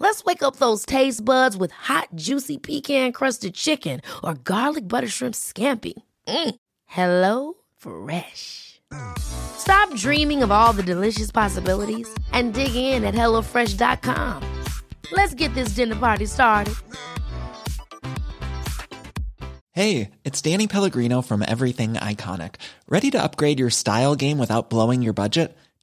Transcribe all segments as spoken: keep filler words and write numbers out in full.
Let's wake up those taste buds with hot, juicy pecan-crusted chicken or garlic butter shrimp scampi. Mm. Hello Fresh. Stop dreaming of all the delicious possibilities and dig in at HelloFresh dot com. Let's get this dinner party started. Hey, it's Danny Pellegrino from Everything Iconic. Ready to upgrade your style game without blowing your budget?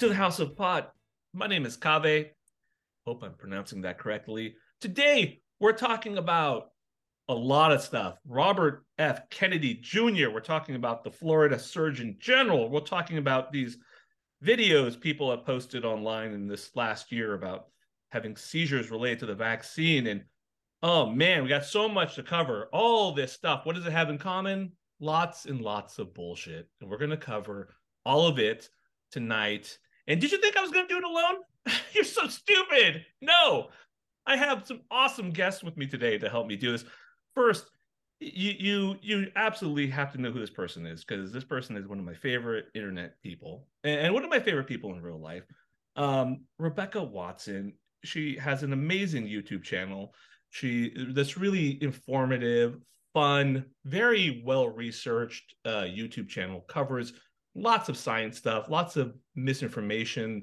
To the House of Pod. My name is Kaveh. Hope I'm pronouncing that correctly. Today, we're talking about a lot of stuff. Robert F. Kennedy Junior We're talking about the Florida Surgeon General. We're talking about these videos people have posted online in this last year about having seizures related to the vaccine. And oh man, we got so much to cover. All this stuff. What does it have in common? Lots and lots of bullshit. And we're going to cover all of it tonight. And did you think I was going to do it alone? You're so stupid. No, I have some awesome guests with me today to help me do this. First, you you you absolutely have to know who this person is, because this person is one of my favorite internet people and one of my favorite people in real life. Um, Rebecca Watson. She has an amazing YouTube channel. She that's really informative, fun, very well-researched uh, YouTube channel, covers lots of science stuff, lots of misinformation.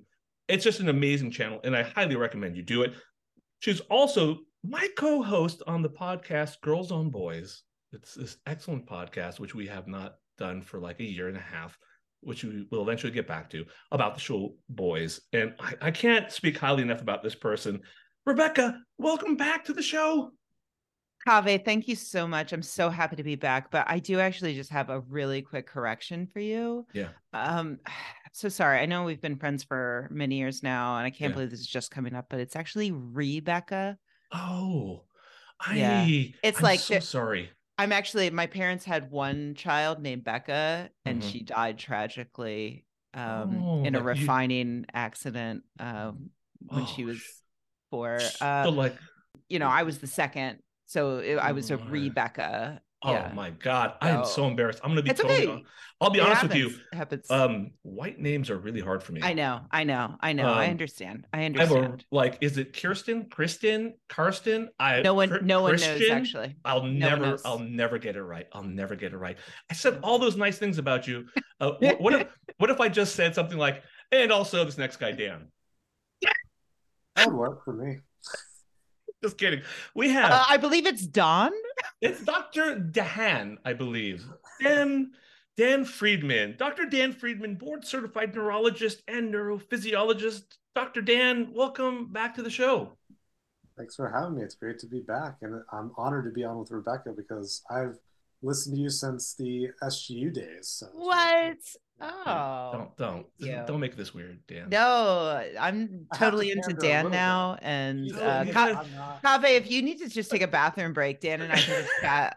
It's just an amazing channel, and I highly recommend you do it. She's also my co-host on the podcast Girls on Boys. It's this excellent podcast, which we have not done for like a year and a half, which we will eventually get back to, about the show Boys. And I, I can't speak highly enough about this person. Rebecca, welcome back to the show. Kaveh, thank you so much. I'm so happy to be back, but I do actually just have a really quick correction for you. Yeah. Um, I'm so sorry. I know we've been friends for many years now, and I can't yeah. believe this is just coming up, but it's actually Rebecca. Oh, I, yeah. it's I'm like, so sorry. I'm actually, my parents had one child named Becca, and mm-hmm. she died tragically um, oh, in a refining you... accident um, when oh, she was four. Uh, like... You know, I was the second. So it, I was a Rebecca. Oh yeah. My God. I am oh. so embarrassed. I'm going to be it's totally, okay. I'll be it honest happens. with you. It happens. Um, white names are really hard for me. I know. I know. I know. Um, I understand. I understand. A, like, is it Kirsten, Kristen, Karsten? I no one, Cr- no Christian? one knows actually. I'll no never, I'll never get it right. I'll never get it right. I said all those nice things about you. Uh, what, what if, what if I just said something like, and also this next guy, Dan? That would work for me. Just kidding. We have. Uh, I believe it's Don. It's Doctor Dahan, I believe. Dan, Dan Friedman. Doctor Dan Friedman, board-certified neurologist and neurophysiologist. Doctor Dan, welcome back to the show. Thanks for having me. It's great to be back. And I'm honored to be on with Rebecca, because I've listened to you since the S G U days. So. What? Oh, don't don't don't, don't make this weird, Dan. No, I'm totally into Dan now, bit. and no, uh, Kaveh, Ka- if you need to just take a bathroom break, Dan and I can just chat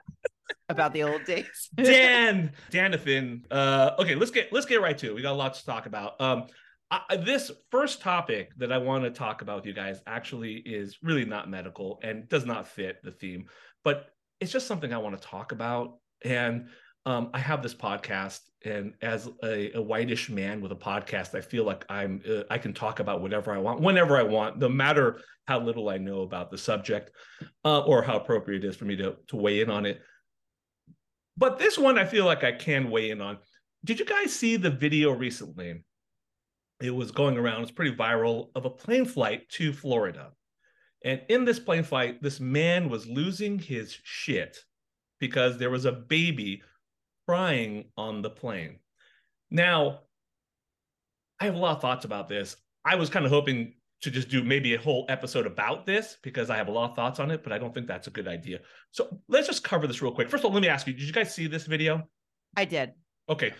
about the old days. Dan, Danathan. Uh, okay, let's get let's get right to it. We got a lot to talk about. Um, I, this first topic that I want to talk about with you guys actually is really not medical and does not fit the theme, but it's just something I want to talk about. And um, I have this podcast, and as a, a whitish man with a podcast, I feel like I'm uh, I can talk about whatever I want, whenever I want, no matter how little I know about the subject uh, or how appropriate it is for me to, to weigh in on it. But this one, I feel like I can weigh in on. Did you guys see the video recently? It was going around, it's pretty viral, of a plane flight to Florida. And in this plane flight, this man was losing his shit because there was a baby crying on the plane. Now, I have a lot of thoughts about this. I was kind of hoping to just do maybe a whole episode about this because I have a lot of thoughts on it, but I don't think that's a good idea. So let's just cover this real quick. First of all, let me ask you, did you guys see this video? I did. Okay.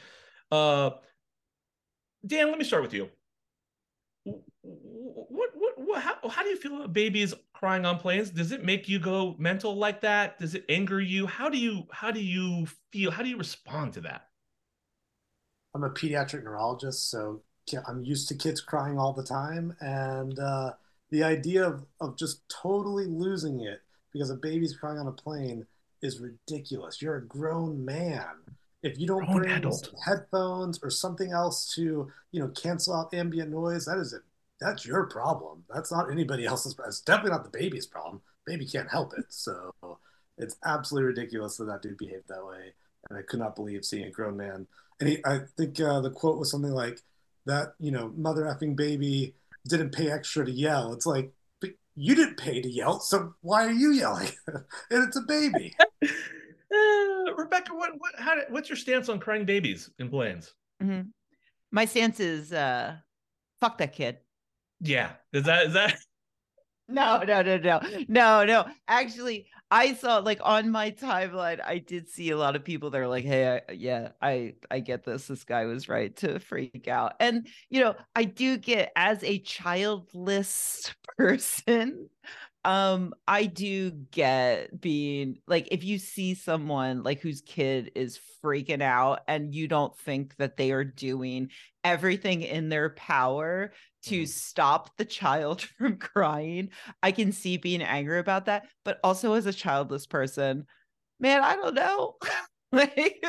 Uh, Dan, let me start with you. What, what, what, how, how do you feel about babies crying on planes? Does it make you go mental like that? Does it anger you? How do you, how do you feel? How do you respond to that? I'm a pediatric neurologist, so I'm used to kids crying all the time. And uh, the idea of, of just totally losing it because a baby's crying on a plane is ridiculous. You're a grown man. If you don't bring adult. headphones or something else to, you know, cancel out ambient noise, that is it. That's your problem. That's not anybody else's problem. It's definitely not the baby's problem. Baby can't help it. So it's absolutely ridiculous that that dude behaved that way. And I could not believe seeing a grown man. And he, I think uh, the quote was something like that, you know, mother effing baby didn't pay extra to yell. It's like, but you didn't pay to yell. So why are you yelling? And it's a baby. Uh, Rebecca, what what how did, what's your stance on crying babies in planes? Mm-hmm. My stance is uh, fuck that kid. Yeah, is that is that? No, no, no, no, no, no. Actually, I saw like on my timeline, I did see a lot of people that are like, "Hey, I, yeah, I I get this. This guy was right to freak out." And you know, I do get as a childless person. Um, I do get being like, if you see someone like whose kid is freaking out and you don't think that they are doing everything in their power to mm-hmm. stop the child from crying, I can see being angry about that. But also as a childless person, man, I don't know. like,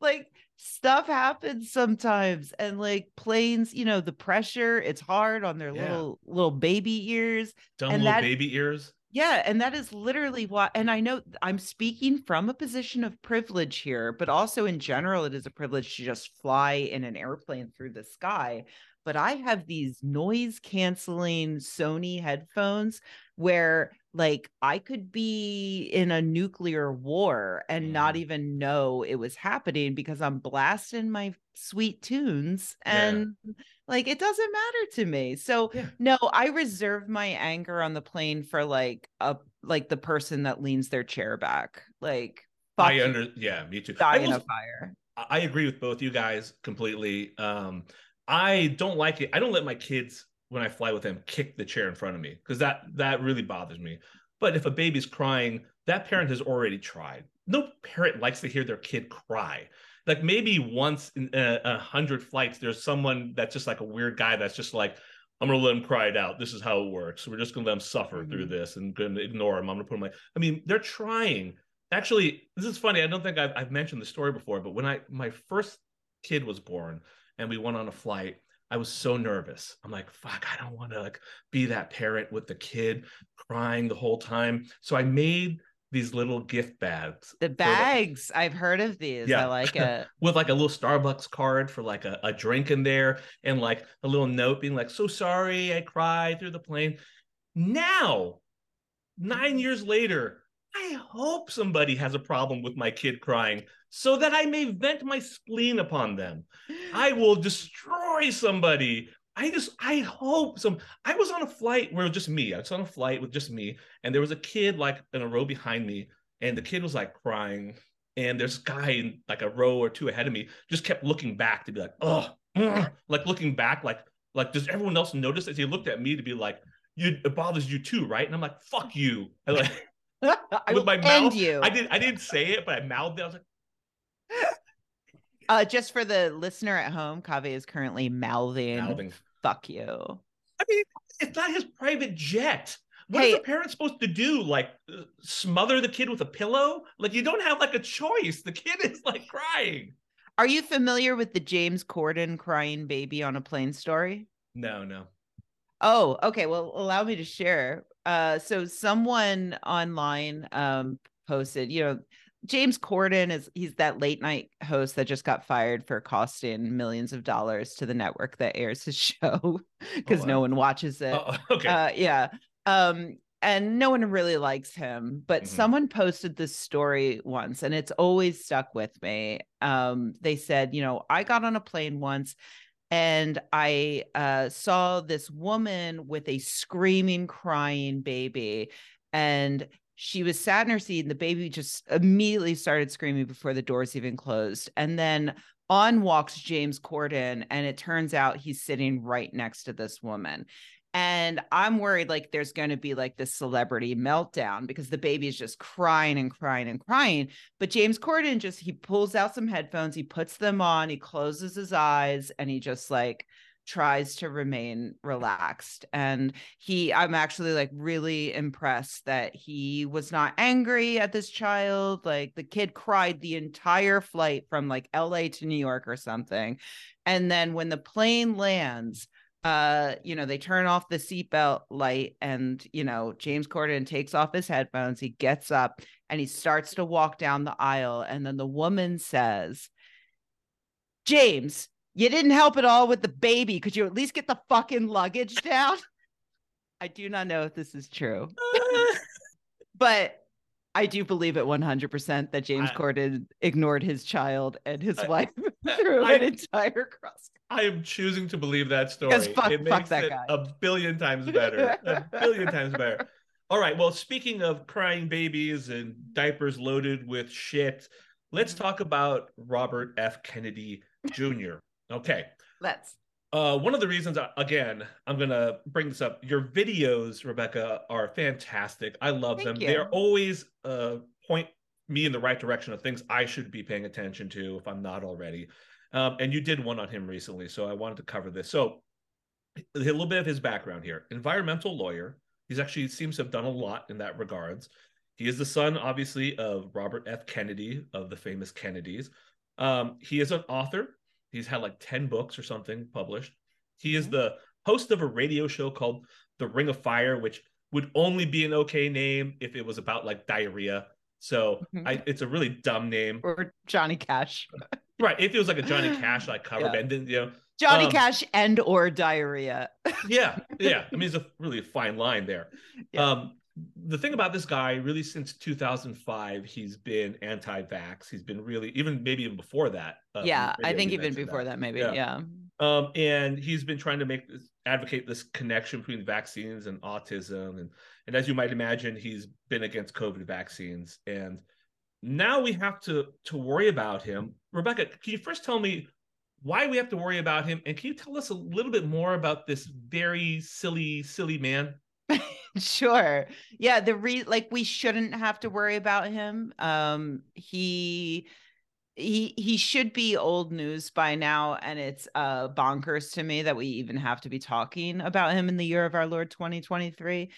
like stuff happens sometimes, and like planes, you know, the pressure, it's hard on their yeah. little little baby ears. Dumb and little that, baby ears. Yeah. And that is literally why. And I know I'm speaking from a position of privilege here, but also in general, it is a privilege to just fly in an airplane through the sky. But I have these noise canceling Sony headphones where like I could be in a nuclear war and mm. not even know it was happening because I'm blasting my sweet tunes and yeah. like, it doesn't matter to me. So yeah. no, I reserve my anger on the plane for like, a like the person that leans their chair back. Like, I under yeah, me too. Die I in a fire. I agree with both you guys completely. Um, I don't like it. I don't let my kids, when I fly with them, kick the chair in front of me because that that really bothers me. But if a baby's crying, that parent has already tried. No parent likes to hear their kid cry. Like maybe once in a, a hundred flights, there's someone that's just like a weird guy that's just like, I'm going to let him cry it out. This is how it works. We're just going to let him suffer mm-hmm. through this and going to ignore him. I'm going to put him like, I mean, they're trying. Actually, this is funny. I don't think I've, I've mentioned the story before, but when I my first kid was born, and we went on a flight, I was so nervous. I'm like, fuck, I don't want to like be that parent with the kid crying the whole time. So I made these little gift bags. The bags. Like, I've heard of these. Yeah. I like it. With like a little Starbucks card for like a, a drink in there and like a little note being like, so sorry, I cried through the plane. Now, nine years later, I hope somebody has a problem with my kid crying so that I may vent my spleen upon them. I will destroy somebody. I just, I hope some, I was on a flight where it was just me. I was on a flight with just me. And there was a kid like in a row behind me. And the kid was like crying. And there's a guy in like a row or two ahead of me just kept looking back to be like, oh, mm, like looking back, like, like, does everyone else notice as he looked at me to be like, you, it bothers you too, right? And I'm like, fuck you. I like, I with my mouth, you. I didn't. I didn't say it, but I mouthed it. I was like, uh, "Just for the listener at home, Kaveh is currently mouthing, mouthing. fuck you." I mean, it's not his private jet. What hey, is a parent supposed to do? Like smother the kid with a pillow? Like you don't have like a choice. The kid is like crying. Are you familiar with the James Corden crying baby on a plane story? No, no. Oh, okay. Well, allow me to share. Uh, so someone online um, posted, you know, James Corden is he's that late night host that just got fired for costing millions of dollars to the network that airs his show because oh, wow. no one watches it. Oh, okay. Uh, yeah. Um, and no one really likes him, but mm-hmm. someone posted this story once and it's always stuck with me. Um, they said, you know, I got on a plane once and I uh, saw this woman with a screaming, crying baby, and she was sat in her seat and the baby just immediately started screaming before the doors even closed. And then on walks James Corden. And it turns out he's sitting right next to this woman. And I'm worried like there's going to be like this celebrity meltdown because the baby is just crying and crying and crying. But James Corden just, he pulls out some headphones, he puts them on, he closes his eyes, and he just like tries to remain relaxed. And he, I'm actually like really impressed that he was not angry at this child. Like the kid cried the entire flight from like L A to New York or something. And then when the plane lands, uh, you know, they turn off the seatbelt light and, you know, James Corden takes off his headphones. He gets up and he starts to walk down the aisle. And then the woman says, James, you didn't help at all with the baby. Could you at least get the fucking luggage down? I do not know if this is true, but I do believe it one hundred percent that James I, Corden ignored his child and his I, wife through I, an entire cross. I am choosing to believe that story. Fuck, it makes fuck that it guy. a billion times better. a billion times better. All right. Well, speaking of crying babies and diapers loaded with shit, let's talk about Robert F. Kennedy Junior Okay. Let's. Uh, one of the reasons, I, again, I'm going to bring this up. Your videos, Rebecca, are fantastic. I love Thank them. You. They're always uh, point me in the right direction of things I should be paying attention to if I'm not already. Um, and you did one on him recently, so I wanted to cover this. So a little bit of his background here. Environmental lawyer. He's actually seems to have done a lot in that regards. He is the son, obviously, of Robert F. Kennedy, of the famous Kennedys. Um, he is an author. He's had like ten books or something published. He is the host of a radio show called The Ring of Fire, which would only be an okay name if it was about like diarrhea. So mm-hmm. I, it's a really dumb name. Or Johnny Cash. Right. If it was like a Johnny Cash, like cover yeah. band, you know. Johnny um, Cash and or diarrhea. yeah. Yeah. I mean, it's a really fine line there. Yeah. Um, the thing about this guy, really since two thousand five, he's been anti-vax. He's been really, even maybe even before that. Uh, yeah, I think even before that, that maybe, yeah. yeah. Um, and he's been trying to make this, advocate this connection between vaccines and autism. And, and as you might imagine, he's been against COVID vaccines. And now we have to, to worry about him. Rebecca, can you first tell me why we have to worry about him? And can you tell us a little bit more about this very silly, silly man? Sure. Yeah. The re like we shouldn't have to worry about him. Um, he he he should be old news by now, and it's uh bonkers to me that we even have to be talking about him in the year of our Lord twenty twenty-three.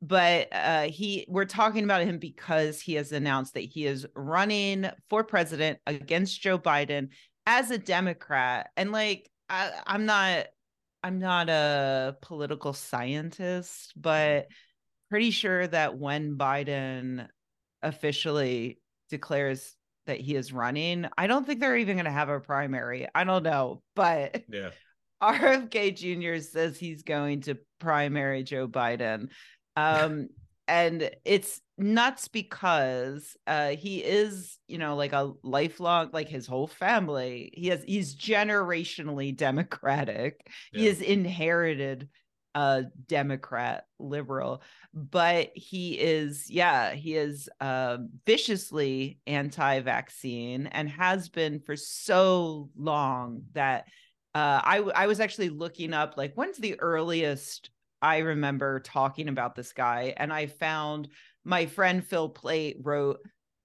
But uh, he we're talking about him because he has announced that he is running for president against Joe Biden as a Democrat, and like I, I'm not. I'm not a political scientist, but pretty sure that when Biden officially declares that he is running, I don't think they're even going to have a primary. I don't know. But yeah. R F K Junior says he's going to primary Joe Biden. Um, and it's nuts because uh, he is, you know, like a lifelong, like his whole family, he has, he's generationally Democratic. Yeah. He is inherited uh, Democrat liberal, but he is, yeah, he is uh, viciously anti-vaccine and has been for so long that uh, I, I was actually looking up, like, when's the earliest I remember talking about this guy? And I found my friend Phil Plait wrote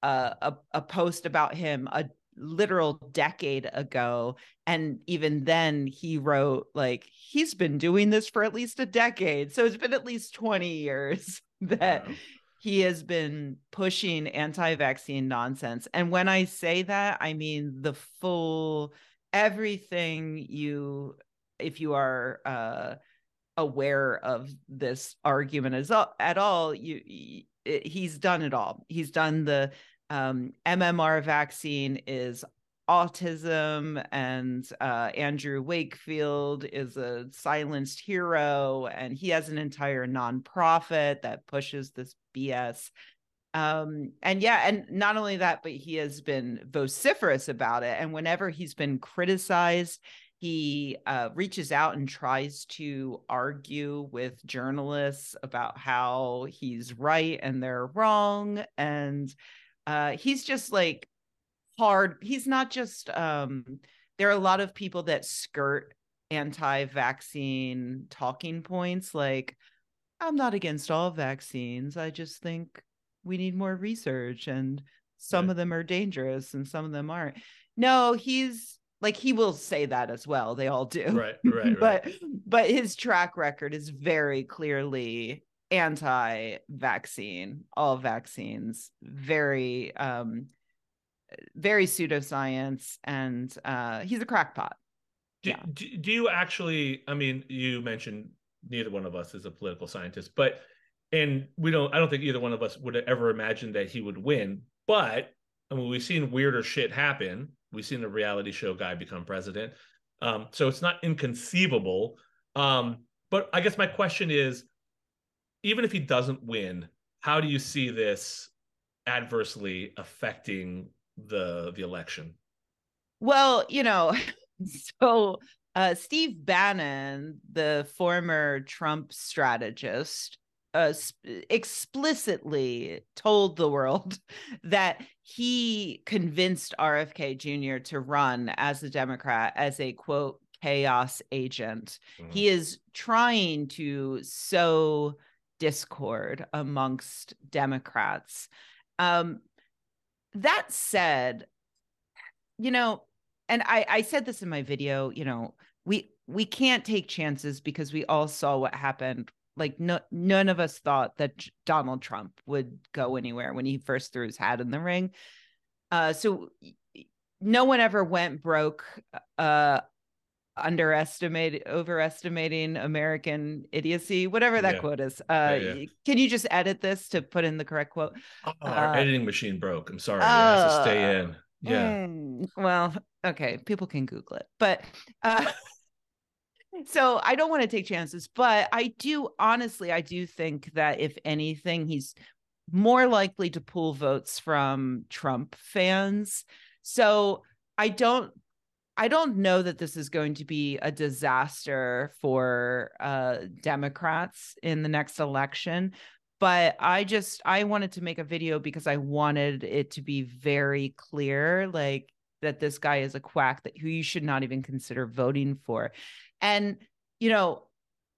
uh, a, a post about him a literal decade ago. And even then he wrote like, he's been doing this for at least a decade. So it's been at least twenty years that wow. he has been pushing anti-vaccine nonsense. And when I say that, I mean the full everything you, if you are uh, aware of this argument as, at all, you, you it, he's done it all. He's done the um, M M R vaccine is autism, and uh, Andrew Wakefield is a silenced hero, and he has an entire nonprofit that pushes this B S. Um, and yeah, and not only that, but he has been vociferous about it. And whenever he's been criticized, he uh, reaches out and tries to argue with journalists about how he's right and they're wrong. And uh, he's just like, hard. He's not just, um, there are a lot of people that skirt anti-vaccine talking points. Like, I'm not against all vaccines. I just think we need more research, and some right. of them are dangerous and some of them aren't. No, he's like, he will say that as well. They all do. Right, right, right. But, but his track record is very clearly anti-vaccine, all vaccines, very, um, very pseudoscience, and uh he's a crackpot. Do, yeah. do, do you actually, I mean, you mentioned neither one of us is a political scientist, but and we don't I don't think either one of us would have ever imagined that he would win, but I mean, we've seen weirder shit happen. We've seen a reality show guy become president, um so it's not inconceivable. Um but I guess my question is, even if he doesn't win, how do you see this adversely affecting the the election? Well, you know, so uh Steve Bannon, the former Trump strategist, uh sp- explicitly told the world that he convinced R F K Junior to run as a Democrat as a, quote, chaos agent. Mm-hmm. He is trying to sow discord amongst Democrats. Um, That said, you know, and I, I said this in my video, you know, we we can't take chances because we all saw what happened. Like, no, none of us thought that Donald Trump would go anywhere when he first threw his hat in the ring. Uh, so no one ever went broke uh, underestimated, overestimating American idiocy, whatever that yeah. quote is. Uh, yeah, yeah. Can you just edit this to put in the correct quote? Oh, uh, our editing machine broke. I'm sorry. Uh, it has to stay in. Yeah. Mm, well, okay. People can Google it, but uh, so I don't want to take chances, but I do, honestly, I do think that if anything, he's more likely to pull votes from Trump fans. So I don't, I don't know that this is going to be a disaster for uh, Democrats in the next election, but I just, I wanted to make a video because I wanted it to be very clear, like, that this guy is a quack that who you should not even consider voting for. And, you know,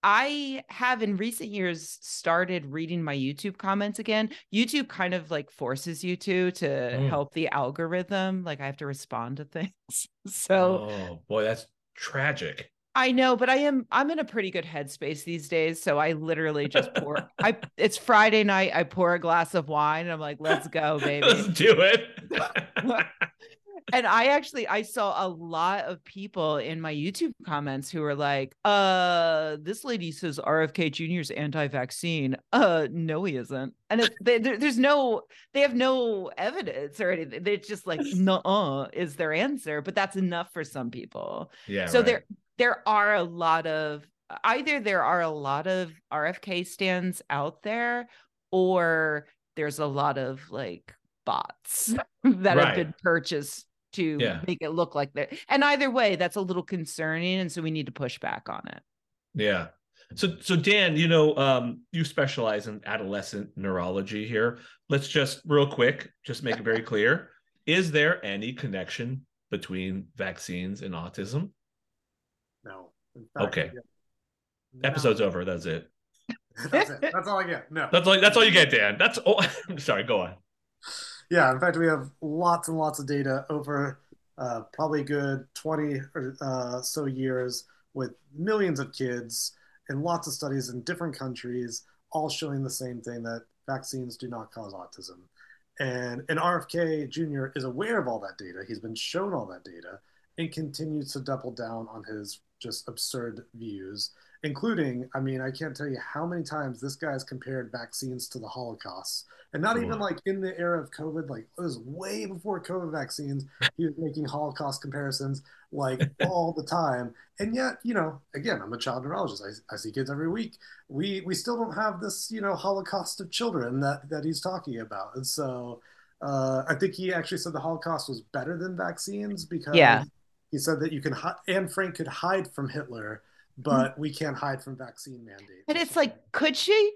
I have in recent years started reading my YouTube comments again. YouTube kind of like forces you to to mm. help the algorithm. Like, I have to respond to things. So, oh boy, that's tragic. I know, but I am I'm in a pretty good headspace these days. So I literally just pour. I it's Friday night. I pour a glass of wine and I'm like, let's go, baby. Let's do it. And I actually, I saw a lot of people in my YouTube comments who were like, uh, this lady says R F K Junior is anti-vaccine. Uh, no, he isn't. And it, they, there's no, they have no evidence or anything. They're just like, nuh-uh is their answer, but that's enough for some people. Yeah. So right. there, there are a lot of, either there are a lot of R F K stands out there, or there's a lot of like bots that right. have been purchased to yeah. make it look like that. And either way, that's a little concerning, and so we need to push back on it. Yeah. So, so Dan, you know, um, you specialize in adolescent neurology here. Let's just, real quick, just make it very clear. Is there any connection between vaccines and autism? No. Fact, okay. No. Episode's over. That's it. That's it. That's all I get. No. That's all, that's all you get, Dan. That's all. I'm sorry. Go on. Yeah, in fact, we have lots and lots of data over uh, probably a good twenty or uh, so years with millions of kids and lots of studies in different countries all showing the same thing, that vaccines do not cause autism. And, and R F K Junior is aware of all that data. He's been shown all that data and continues to double down on his just absurd views, including, I mean, I can't tell you how many times this guy's compared vaccines to the Holocaust. And not mm. even like in the era of COVID, like it was way before COVID vaccines, he was making Holocaust comparisons like all the time. And yet, you know, again, I'm a child neurologist. I, I see kids every week. We we still don't have this, you know, Holocaust of children that, that he's talking about. And so uh, I think he actually said the Holocaust was better than vaccines because yeah. he said that you can, hi- Anne Frank could hide from Hitler, but we can't hide from vaccine mandates. And it's like, could she?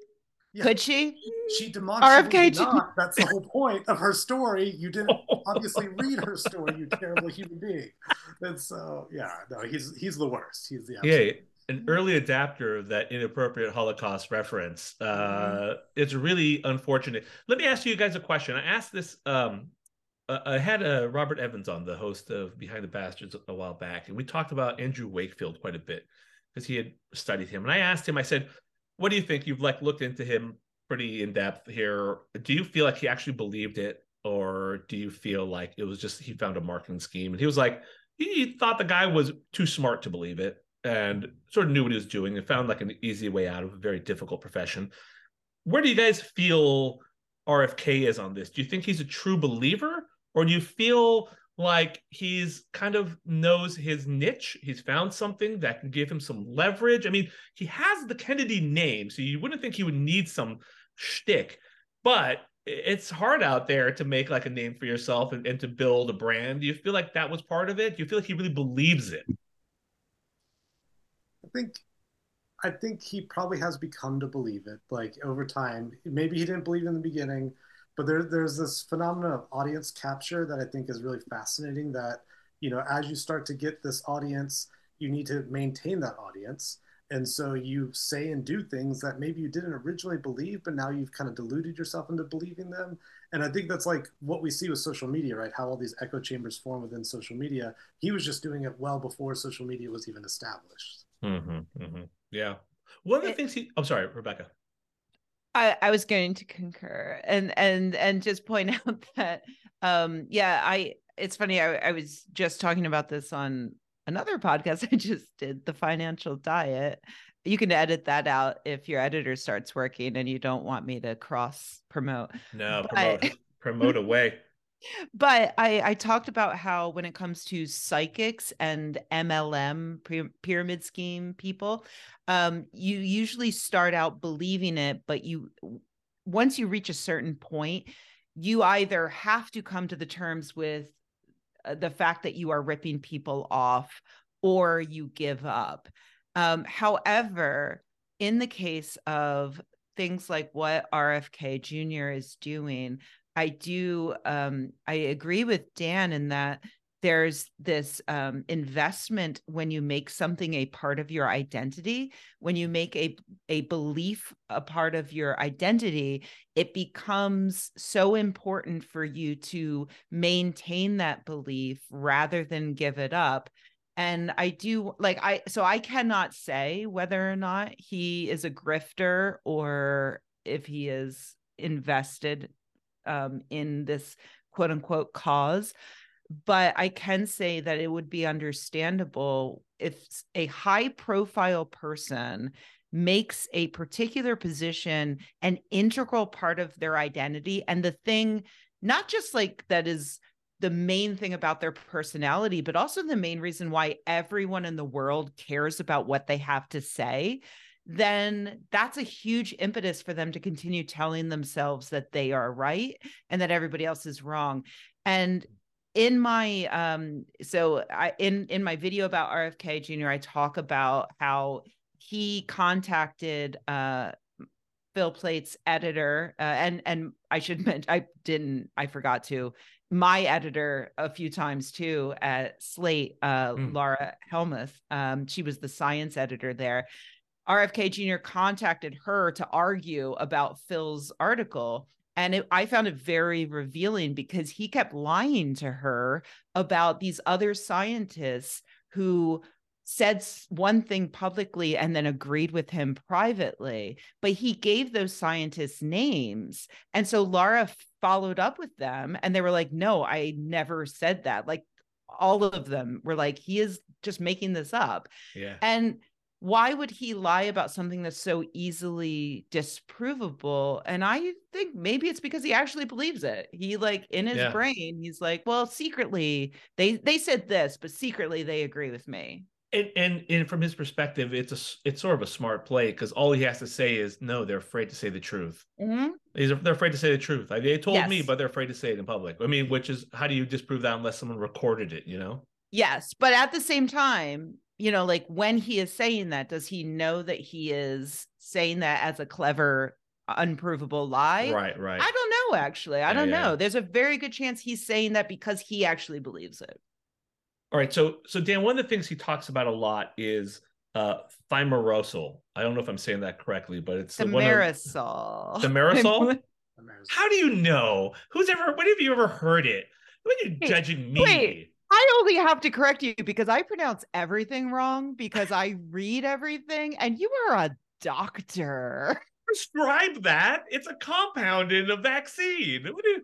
Yeah. Could she? She demonstrably not. That's the whole point of her story. You didn't obviously read her story, you terrible human being. And so, yeah, no, he's he's the worst. He's the absolute yeah, an early adapter of that inappropriate Holocaust reference. Uh, mm-hmm. It's really unfortunate. Let me ask you guys a question. I asked this. Um, I had uh, Robert Evans on, the host of Behind the Bastards, a while back, and we talked about Andrew Wakefield quite a bit, because he had studied him. And I asked him, I said, what do you think? You've like looked into him pretty in depth here. Do you feel like he actually believed it? Or do you feel like it was just, he found a marketing scheme? And he was like, he thought the guy was too smart to believe it and sort of knew what he was doing and found like an easy way out of a very difficult profession. Where do you guys feel R F K is on this? Do you think he's a true believer? Or do you feel like he's kind of knows his niche? He's found something that can give him some leverage. I mean, he has the Kennedy name, so you wouldn't think he would need some shtick, but it's hard out there to make like a name for yourself and, and to build a brand. Do you feel like that was part of it? Do you feel like he really believes it? I think I think he probably has become to believe it, like over time. Maybe he didn't believe in the beginning, but there, there's this phenomenon of audience capture that I think is really fascinating, that, you know, as you start to get this audience, you need to maintain that audience. And so you say and do things that maybe you didn't originally believe, but now you've kind of deluded yourself into believing them. And I think that's like what we see with social media, right? How all these echo chambers form within social media. He was just doing it well before social media was even established. Mm-hmm, mm-hmm. Yeah. One of the it, things he, I'm sorry, Rebecca. I, I was going to concur and and and just point out that, um, yeah, I it's funny. I, I was just talking about this on another podcast I just did, The Financial Diet. You can edit that out if your editor starts working and you don't want me to cross promote. No, but, promote, promote away. But I, I talked about how when it comes to psychics and M L M, pre- pyramid scheme people, um, you usually start out believing it, but you once you reach a certain point, you either have to come to the terms with the fact that you are ripping people off or you give up. Um, however, in the case of things like what R F K Junior is doing, I do, um, I agree with Dan in that there's this um, investment when you make something a part of your identity. When you make a, a belief a part of your identity, it becomes so important for you to maintain that belief rather than give it up. And I do like, I, so I cannot say whether or not he is a grifter or if he is invested Um, in this quote unquote cause, but I can say that it would be understandable if a high profile person makes a particular position an integral part of their identity. And the thing, not just like that is the main thing about their personality, but also the main reason why everyone in the world cares about what they have to say, then that's a huge impetus for them to continue telling themselves that they are right and that everybody else is wrong. And in my, um, so I, in, in my video about R F K Junior, I talk about how he contacted, uh, Phil Plait's editor, uh, and, and I should mention, I didn't, I forgot to, my editor a few times too at Slate, uh, mm. Laura Helmuth. Um, she was the science editor there. R F K Junior contacted her to argue about Phil's article. And it, I found it very revealing because he kept lying to her about these other scientists who said one thing publicly and then agreed with him privately, but he gave those scientists names. And so Laura followed up with them and they were like, no, I never said that. Like all of them were like, he is just making this up. Yeah. And why would he lie about something that's so easily disprovable? And I think maybe it's because he actually believes it. He like in his yeah. brain, he's like, well, secretly they, they said this, but secretly they agree with me. And, and, and from his perspective, it's a, it's sort of a smart play because all he has to say is, no, they're afraid to say the truth. Mm-hmm. They're, they're afraid to say the truth. Like, they told yes. me, but they're afraid to say it in public. I mean, which is, how do you disprove that unless someone recorded it, you know? Yes. But at the same time, you know, like when he is saying that, does he know that he is saying that as a clever, unprovable lie? Right, right. I don't know, actually. I yeah, don't yeah. know. There's a very good chance he's saying that because he actually believes it. All right. So, so Dan, one of the things he talks about a lot is uh, thimerosal. I don't know if I'm saying that correctly, but it's thimerosal. Thimerosal? How do you know? Who's ever, when have you ever heard it? When are you wait, judging me? Wait. I only have to correct you because I pronounce everything wrong because I read everything and you are a doctor. Prescribe that. It's a compound in a vaccine. What are you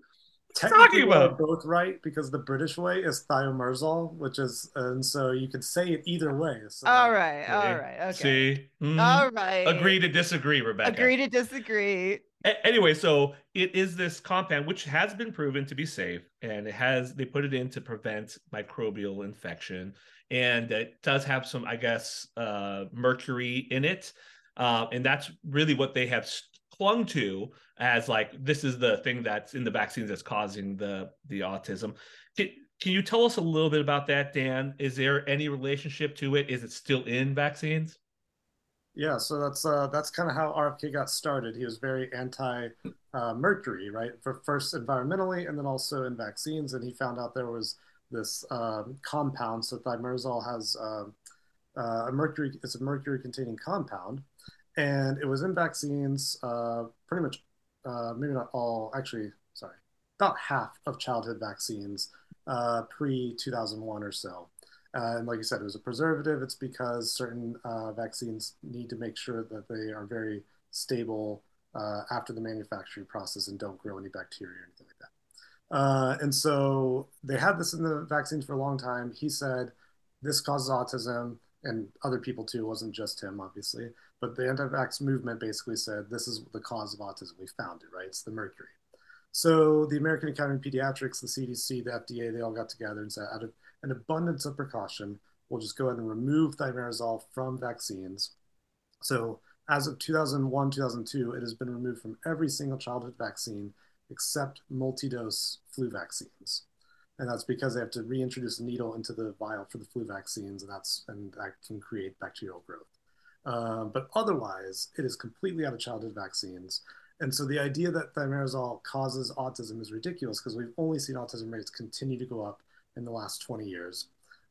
talking about? Both right because the British way is thiomerzol, which is, and so you could say it either way. So all right. Okay. All right. Okay. See? Mm-hmm. All right. Agree to disagree, Rebecca. Agree to disagree. Anyway, so it is this compound which has been proven to be safe, and it has they put it in to prevent microbial infection, and it does have some, I guess, uh, mercury in it, uh, and that's really what they have clung to as like this is the thing that's in the vaccines that's causing the the autism. Can, can you tell us a little bit about that, Dan? Is there any relationship to it? Is it still in vaccines? Yeah, so that's uh, that's kind of how R F K got started. He was very anti-mercury, uh, right? For first environmentally, and then also in vaccines. And he found out there was this um, compound. So thimerosal has uh, uh, a mercury. It's a mercury-containing compound, and it was in vaccines. Uh, pretty much, uh, maybe not all. Actually, sorry, about half of childhood vaccines uh, pre two thousand one or so. Uh, and like you said, it was a preservative. It's because certain uh, vaccines need to make sure that they are very stable uh, after the manufacturing process and don't grow any bacteria or anything like that. Uh, and so they had this in the vaccines for a long time. He said this causes autism, and other people too. It wasn't just him, obviously. But the anti-vax movement basically said this is the cause of autism. We found it, right? It's the mercury. So the American Academy of Pediatrics, the C D C, the F D A, they all got together and said, out of an abundance of precaution, we'll just go ahead and remove thimerosal from vaccines. So as of two thousand one, two thousand two, it has been removed from every single childhood vaccine except multi-dose flu vaccines. And that's because they have to reintroduce a needle into the vial for the flu vaccines, and that's and that can create bacterial growth. Uh, but otherwise, it is completely out of childhood vaccines. And so the idea that thimerosal causes autism is ridiculous because we've only seen autism rates continue to go up in the last twenty years.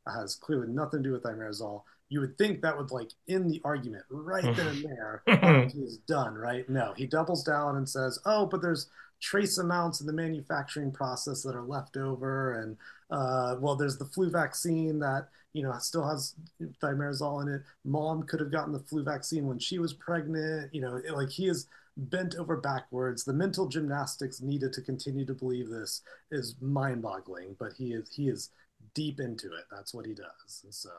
It has clearly nothing to do with thimerosal. You would think that would like end the argument right then and there. He's done, right? No, he doubles down and says, oh, but there's trace amounts in the manufacturing process that are left over. And uh, well, there's the flu vaccine that, you know, still has thimerosal in it. Mom could have gotten the flu vaccine when she was pregnant. You know, it, like he is bent over backwards. The mental gymnastics needed to continue to believe this is mind-boggling, but he is he is deep into it. That's what he does. And so,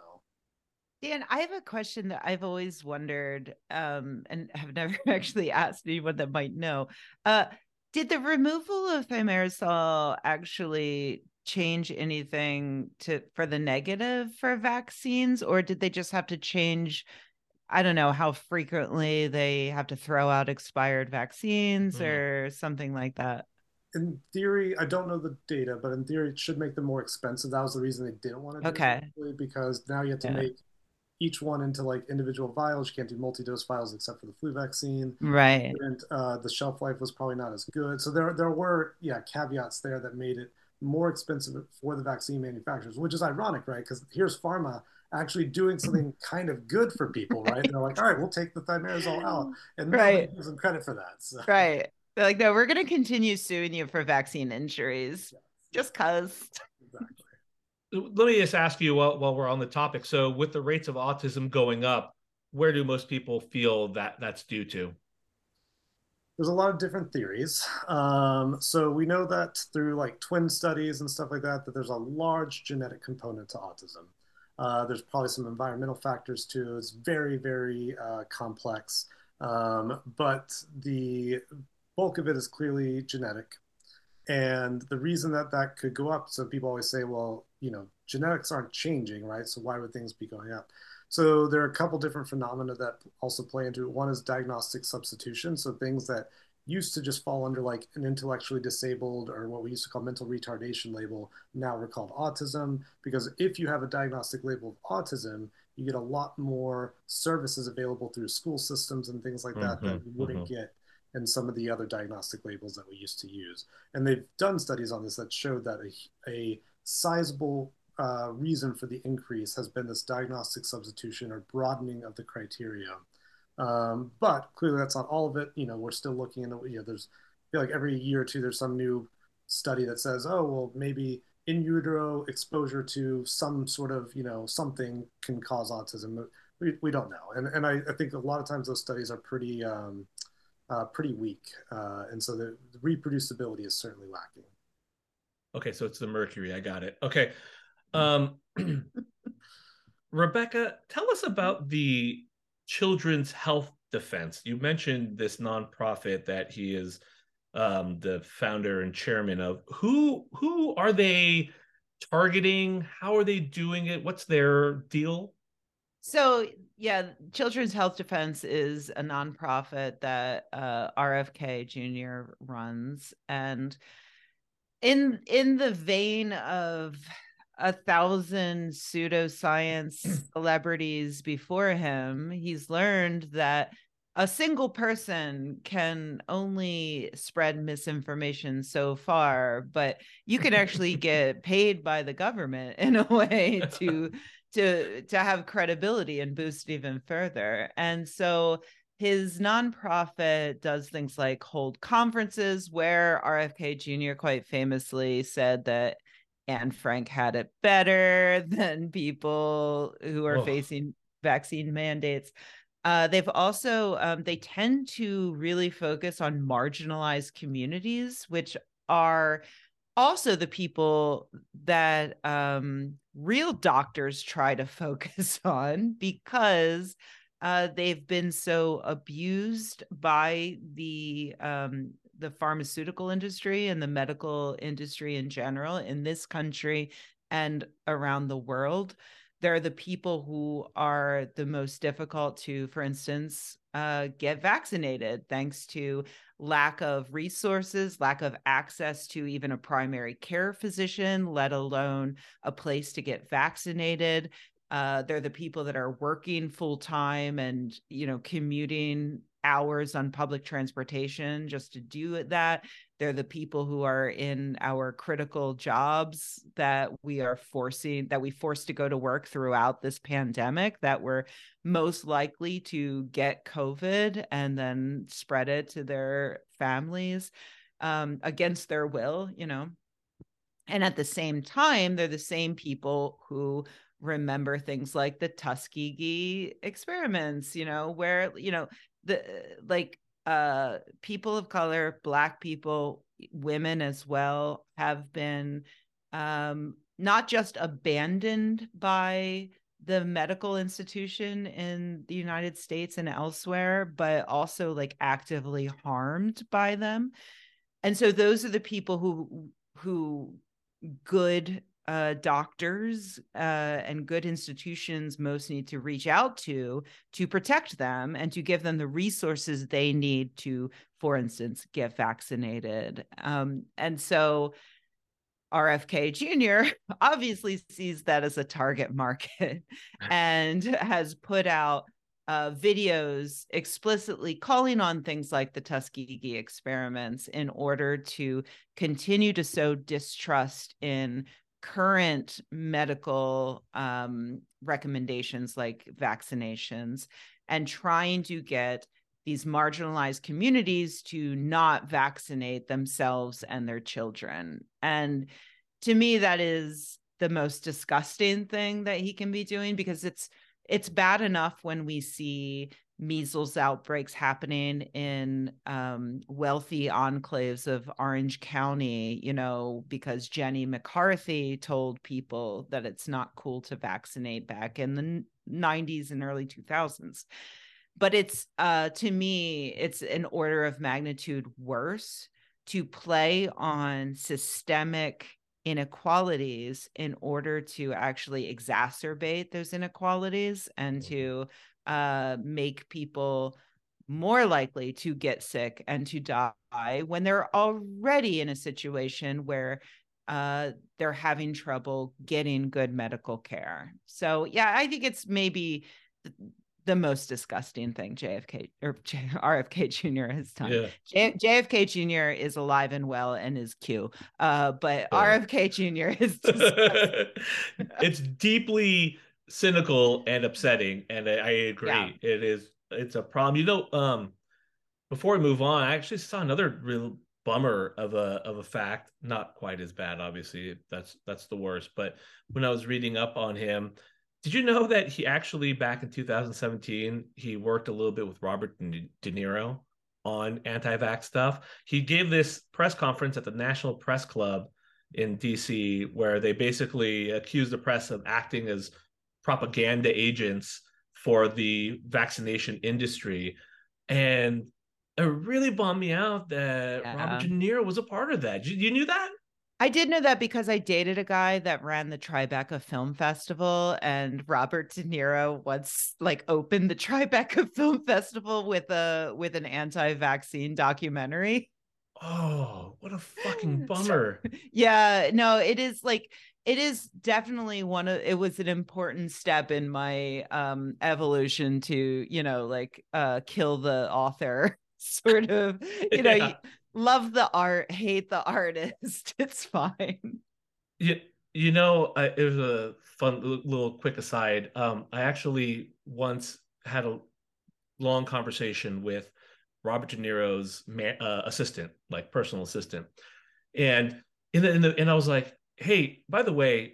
Dan, I have a question that I've always wondered um, and have never actually asked anyone that might know. Uh, did the removal of thimerosal actually change anything to for the negative for vaccines, or did they just have to change, I don't know, how frequently they have to throw out expired vaccines mm-hmm. or something like that? In theory, I don't know the data, but in theory, it should make them more expensive. That was the reason they didn't want to do okay. it, because now you have to yeah. make each one into like individual vials. You can't do multi-dose vials except for the flu vaccine. Right. And uh, the shelf life was probably not as good. So there, there were, yeah, caveats there that made it more expensive for the vaccine manufacturers, which is ironic, right? Because here's pharma actually doing something kind of good for people, right? They're like, all right, we'll take the thimerosal out and right. give them credit for that. So. Right. They're like, no, we're going to continue suing you for vaccine injuries yes. just because. Exactly. let me just ask you while, while we're on the topic. So with the rates of autism going up, where do most people feel that that's due to? There's a lot of different theories. Um, so we know that through like twin studies and stuff like that, that there's a large genetic component to autism. Uh, there's probably some environmental factors too. It's very, very uh, complex, um, but the bulk of it is clearly genetic. And the reason that that could go up, so people always say, well, you know, genetics aren't changing, right? So why would things be going up? So there are a couple different phenomena that also play into it. One is diagnostic substitution. So things that used to just fall under like an intellectually disabled or what we used to call mental retardation label, now we're called autism, because if you have a diagnostic label of autism, you get a lot more services available through school systems and things like that mm-hmm, that you wouldn't mm-hmm. get in some of the other diagnostic labels that we used to use. And they've done studies on this that showed that a, a sizable Uh, reason for the increase has been this diagnostic substitution or broadening of the criteria. Um, but clearly that's not all of it. You know, we're still looking into, you know, there's, I feel like every year or two, there's some new study that says, oh, well, maybe in utero exposure to some sort of, you know, something can cause autism. We, we don't know. And and I, I think a lot of times those studies are pretty, um, uh, pretty weak. Uh, and so the, the reproducibility is certainly lacking. Okay. So it's the mercury. I got it. Okay. Um, Rebecca, tell us about the Children's Health Defense. You mentioned this nonprofit that he is um, the founder and chairman of. Who who are they targeting? How are they doing it? What's their deal? So, yeah, Children's Health Defense is a nonprofit that uh, R F K Junior runs, and in in the vein of a thousand pseudoscience celebrities before him, he's learned that a single person can only spread misinformation so far, but you can actually get paid by the government in a way to, to, to have credibility and boost even further. And so his nonprofit does things like hold conferences where R F K Junior quite famously said that Anne Frank had it better than people who are oh. facing vaccine mandates. Uh, they've also, um, they tend to really focus on marginalized communities, which are also the people that um, real doctors try to focus on, because uh, they've been so abused by the um the pharmaceutical industry and the medical industry in general in this country and around the world. They're the people who are the most difficult to, for instance, uh, get vaccinated, thanks to lack of resources, lack of access to even a primary care physician, let alone a place to get vaccinated. Uh, they're the people that are working full time and, you know, commuting hours on public transportation just to do that. They're the people who are in our critical jobs that we are forcing, that we forced to go to work throughout this pandemic, that were most likely to get COVID and then spread it to their families um, against their will, you know. And at the same time, they're the same people who remember things like the Tuskegee experiments, you know, where, you know, the like uh, people of color, Black people, women as well, have been um, not just abandoned by the medical institution in the United States and elsewhere, but also like actively harmed by them. And so those are the people who who good Uh, doctors uh, and good institutions most need to reach out to to protect them and to give them the resources they need to, for instance, get vaccinated. Um, and so R F K Junior obviously sees that as a target market and has put out uh, videos explicitly calling on things like the Tuskegee experiments in order to continue to sow distrust in current medical um, recommendations like vaccinations, and trying to get these marginalized communities to not vaccinate themselves and their children. And to me, that is the most disgusting thing that he can be doing, because it's it's bad enough when we see measles outbreaks happening in um, wealthy enclaves of Orange County, you know, because Jenny McCarthy told people that it's not cool to vaccinate back in the nineties and early two thousands. But it's, uh, to me, it's an order of magnitude worse to play on systemic inequalities in order to actually exacerbate those inequalities and to uh, make people more likely to get sick and to die when they're already in a situation where uh, they're having trouble getting good medical care. So, yeah, I think it's maybe the most disgusting thing J F K or R F K Junior has done. Yeah. J F K Junior is alive and well and is cute, uh, but yeah. R F K Junior is disgusting. It's deeply cynical and upsetting, and I, I agree. Yeah. It is. It's a problem. You know, um, before we move on, I actually saw another real bummer of a of a fact. Not quite as bad, obviously. That's that's the worst. But when I was reading up on him, did you know that he actually, back in two thousand seventeen, he worked a little bit with Robert De Niro on anti-vax stuff? He gave this press conference at the National Press Club in D C where they basically accused the press of acting as propaganda agents for the vaccination industry. And it really bummed me out that yeah. Robert De Niro was a part of that. You knew that? I did know that because I dated a guy that ran the Tribeca Film Festival, and Robert De Niro once like opened the Tribeca Film Festival with a with an anti-vaccine documentary. Oh, what a fucking bummer. Yeah, no, it is like it is definitely one of it was an important step in my um, evolution to, you know, like uh, kill the author sort of, you know. Yeah. Love the art, hate the artist. It's fine. You, you know, I, it was a fun little quick aside. Um, I actually once had a long conversation with Robert De Niro's man, uh, assistant, like personal assistant. And in the, in the and I was like, hey, by the way,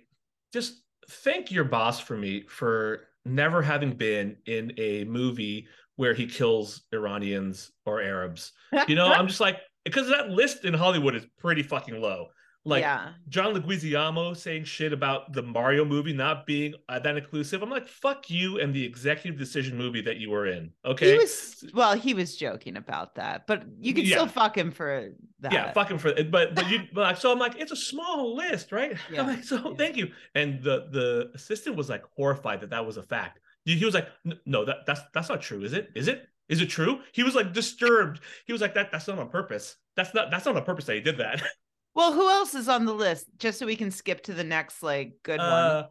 just thank your boss for me for never having been in a movie where he kills Iranians or Arabs. You know, I'm just like, because that list in Hollywood is pretty fucking low. Like yeah. John Leguizamo saying shit about the Mario movie not being uh, that inclusive. I'm like, fuck you and the executive decision movie that you were in. Okay. He was, well, he was joking about that, but you can yeah. still fuck him for that. Yeah, fuck him for that. But, but you, but so I'm like, it's a small list, right? Yeah. I'm like, so yeah. thank you. And the, the assistant was like horrified that that was a fact. He was like, no, that, that's that's not true. Is it? Is it? Is it true? He was like disturbed. He was like, that that's not on purpose. That's not that's not on purpose that he did that. Well, who else is on the list? Just so we can skip to the next like good uh,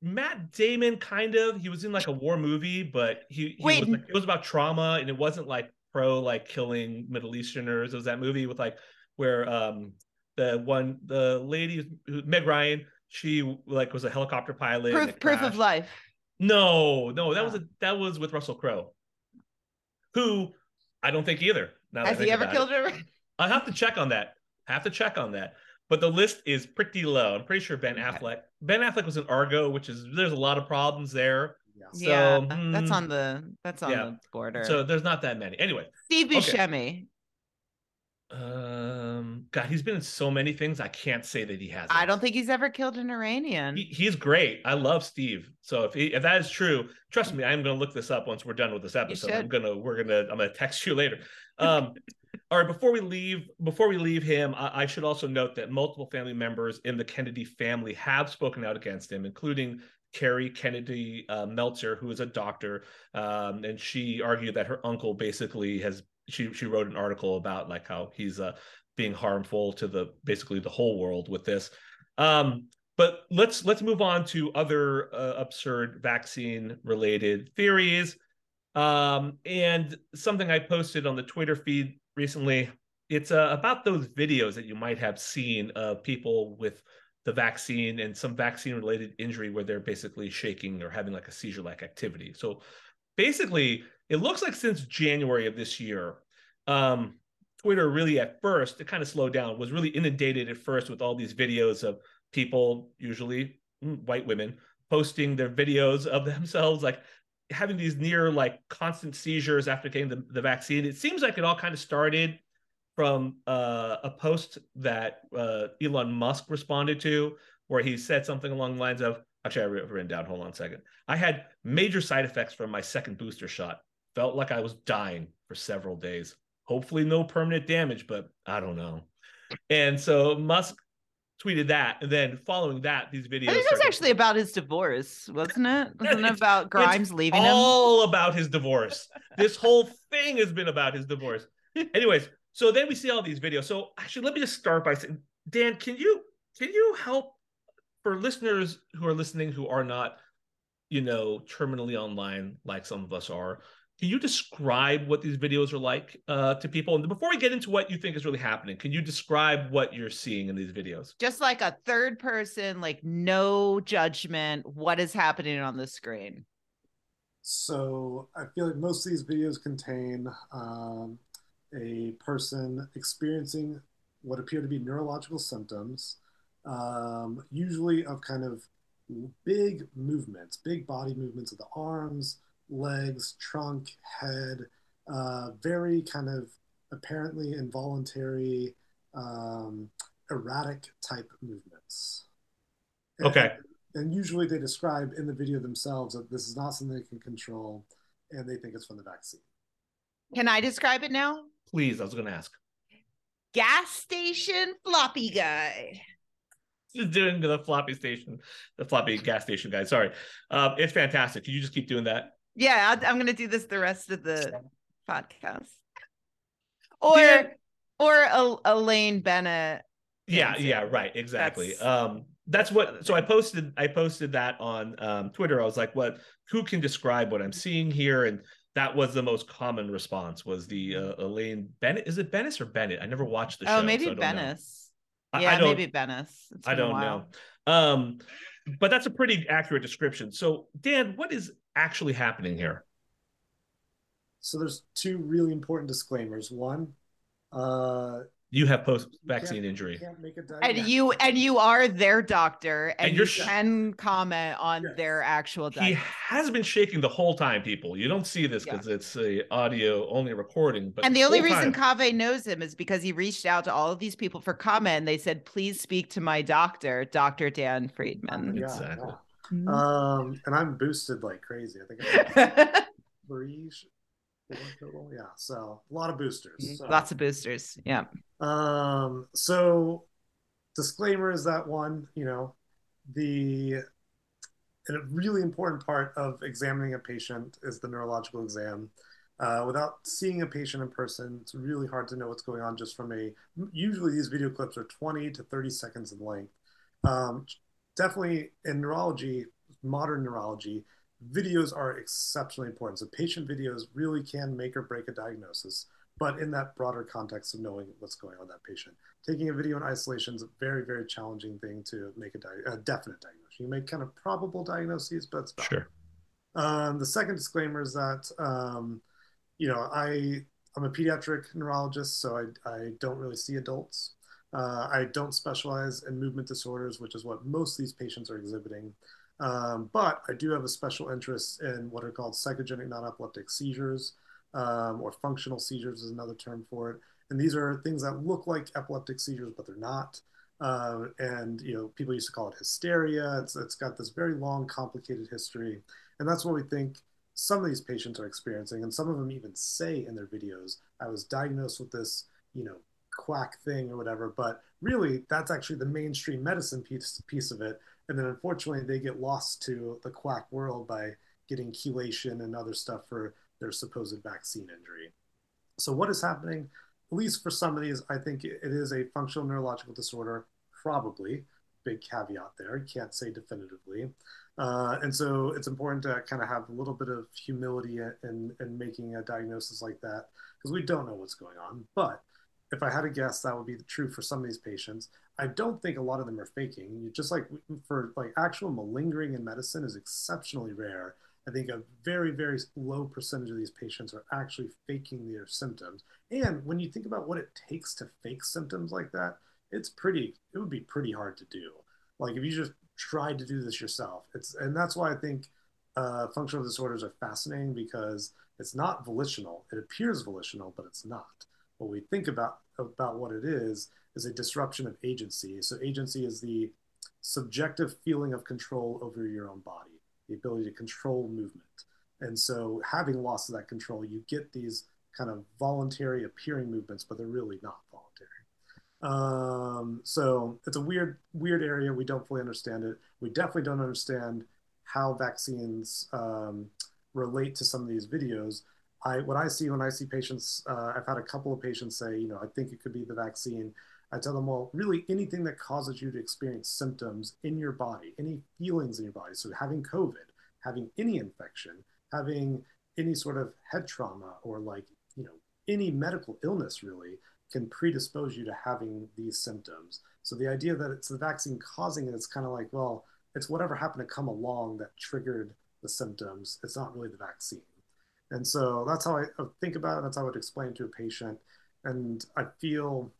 one. Matt Damon, kind of. He was in like a war movie, but he, he was like, it was about trauma, and it wasn't like pro like killing Middle Easterners. It was that movie with like where um the one the lady Meg Ryan, she like was a helicopter pilot. Proof, proof of life. No, no, that yeah. was a, that was with Russell Crowe, who I don't think either. Now Has he ever killed her? I have to check on that. I have to check on that. But the list is pretty low. I'm pretty sure Ben okay. Affleck. Ben Affleck was in Argo, which is there's a lot of problems there. Yeah, so, yeah mm, that's on the that's on yeah. the border. So there's not that many. Anyway, Steve Buscemi. Okay. Um, God, he's been in so many things. I can't say that he hasn't. I don't think he's ever killed an Iranian. He, he's great. I love Steve. So if he, if that is true, trust me, I'm going to look this up once we're done with this episode. I'm gonna we're gonna I'm gonna text you later. Um, all right. Before we leave, before we leave him, I, I should also note that multiple family members in the Kennedy family have spoken out against him, including Carrie Kennedy uh, Meltzer, who is a doctor, um, and she argued that her uncle basically has. She she wrote an article about like how he's uh, being harmful to the basically the whole world with this. Um, but let's let's move on to other uh, absurd vaccine related theories. Um, and something I posted on the Twitter feed recently. It's uh, about those videos that you might have seen of people with the vaccine and some vaccine related injury where they're basically shaking or having like a seizure like activity. So basically, it looks like since January of this year, um, Twitter really at first, it kind of slowed down, was really inundated at first with all these videos of people, usually white women posting their videos of themselves, like having these near like constant seizures after getting the, the vaccine. It seems like it all kind of started from uh, a post that uh, Elon Musk responded to, where he said something along the lines of, actually I wrote it down, hold on a second. I had major side effects from my second booster shot. Felt like I was dying for several days. Hopefully no permanent damage, but I don't know. And so Musk tweeted that, and then following that, these videos. I think it was actually about his divorce, wasn't it? Wasn't it about Grimes leaving him? All about his divorce. This whole thing has been about his divorce. Anyways, so then we see all these videos. So actually, let me just start by saying, Dan, can you can you help for listeners who are listening who are not, you know, terminally online like some of us are? Can you describe what these videos are like uh, to people? And before we get into what you think is really happening, can you describe what you're seeing in these videos? Just like a third person, like no judgment, what is happening on the screen? So I feel like most of these videos contain um, a person experiencing what appear to be neurological symptoms, um, usually of kind of big movements, big body movements of the arms, legs, trunk, head, uh, very kind of apparently involuntary, um, erratic type movements. And, okay. And usually they describe in the video themselves that this is not something they can control, and they think it's from the vaccine. Can I describe it now? Please, I was going to ask. Gas station floppy guy. Doing the floppy station, the floppy gas station guy. Sorry. Um, it's fantastic. Can you just keep doing that? Yeah, I'm going to do this the rest of the podcast. Or yeah. or El- Elaine Benes. Yeah, yeah, right, exactly. That's, um, that's what. So I posted. I posted that on um, Twitter. I was like, "What? Who can describe what I'm seeing here?" And that was the most common response. Was the uh, Elaine Benes? Is it Benes or Bennett? I never watched the show. Oh, maybe so Benes. I, yeah, I maybe Benes. It's I don't know. Um, but that's a pretty accurate description. So, Dan, what is actually happening here? So there's two really important disclaimers. One, uh, you have post-vaccine injury, you can't make a diagnosis, and you and you are their doctor, and, and you sh- can comment on yes. their actual diagnosis. He has been shaking the whole time, people. You don't see this because yeah. it's a audio only recording. But and the, the only reason time- Kaveh knows him is because he reached out to all of these people for comment, and they said, "Please speak to my doctor, Doctor Dan Friedman." Yeah, exactly. Yeah. Um, and I'm boosted like crazy. I think I'm like three, four total. Yeah. So a lot of boosters. So. Lots of boosters. Yeah. Um, so disclaimer is that one, you know, the and a really important part of examining a patient is the neurological exam. Uh, without seeing a patient in person, it's really hard to know what's going on just from a, usually these video clips are twenty to thirty seconds in length. Um, Definitely in neurology, modern neurology, videos are exceptionally important. So patient videos really can make or break a diagnosis, but in that broader context of knowing what's going on with that patient. Taking a video in isolation is a very, very challenging thing to make a, di- a definite diagnosis. You make kind of probable diagnoses, but it's not. Sure. Um, the second disclaimer is that, um, you know, I, I'm a pediatric neurologist, so I, I don't really see adults. Uh, I don't specialize in movement disorders, which is what most of these patients are exhibiting. Um, but I do have a special interest in what are called psychogenic non-epileptic seizures, um, or functional seizures is another term for it. And these are things that look like epileptic seizures, but they're not. Uh, and, you know, people used to call it hysteria. It's, it's got this very long, complicated history. And that's what we think some of these patients are experiencing. And some of them even say in their videos, I was diagnosed with this, you know, quack thing or whatever, but really that's actually the mainstream medicine piece piece of it. And then unfortunately they get lost to the quack world by getting chelation and other stuff for their supposed vaccine injury. So what is happening, at least for some of these, I think it is a functional neurological disorder, probably, big caveat there, can't say definitively. Uh, and so it's important to kind of have a little bit of humility in, in making a diagnosis like that, because we don't know what's going on. But if I had a guess, that would be true for some of these patients. I don't think a lot of them are faking. You just like for like actual malingering in medicine is exceptionally rare. I think a very, very low percentage of these patients are actually faking their symptoms. And when you think about what it takes to fake symptoms like that, it's pretty, it would be pretty hard to do. Like if you just try to do this yourself. It's and that's why I think uh, functional disorders are fascinating, because it's not volitional. It appears volitional, but it's not. What we think about about what it is is a disruption of agency. So agency is the subjective feeling of control over your own body, the ability to control movement. And so having lost that control, you get these kind of voluntary appearing movements, but they're really not voluntary. Um, so it's a weird, weird area. We don't fully understand it. We definitely don't understand how vaccines um, relate to some of these videos. I, what I see when I see patients, uh, I've had a couple of patients say, you know, I think it could be the vaccine. I tell them, well, really anything that causes you to experience symptoms in your body, any feelings in your body. So having COVID, having any infection, having any sort of head trauma, or like, you know, any medical illness really can predispose you to having these symptoms. So the idea that it's the vaccine causing it, it's kind of like, well, it's whatever happened to come along that triggered the symptoms. It's not really the vaccine. And so that's how I think about it. That's how I would explain to a patient. And I feel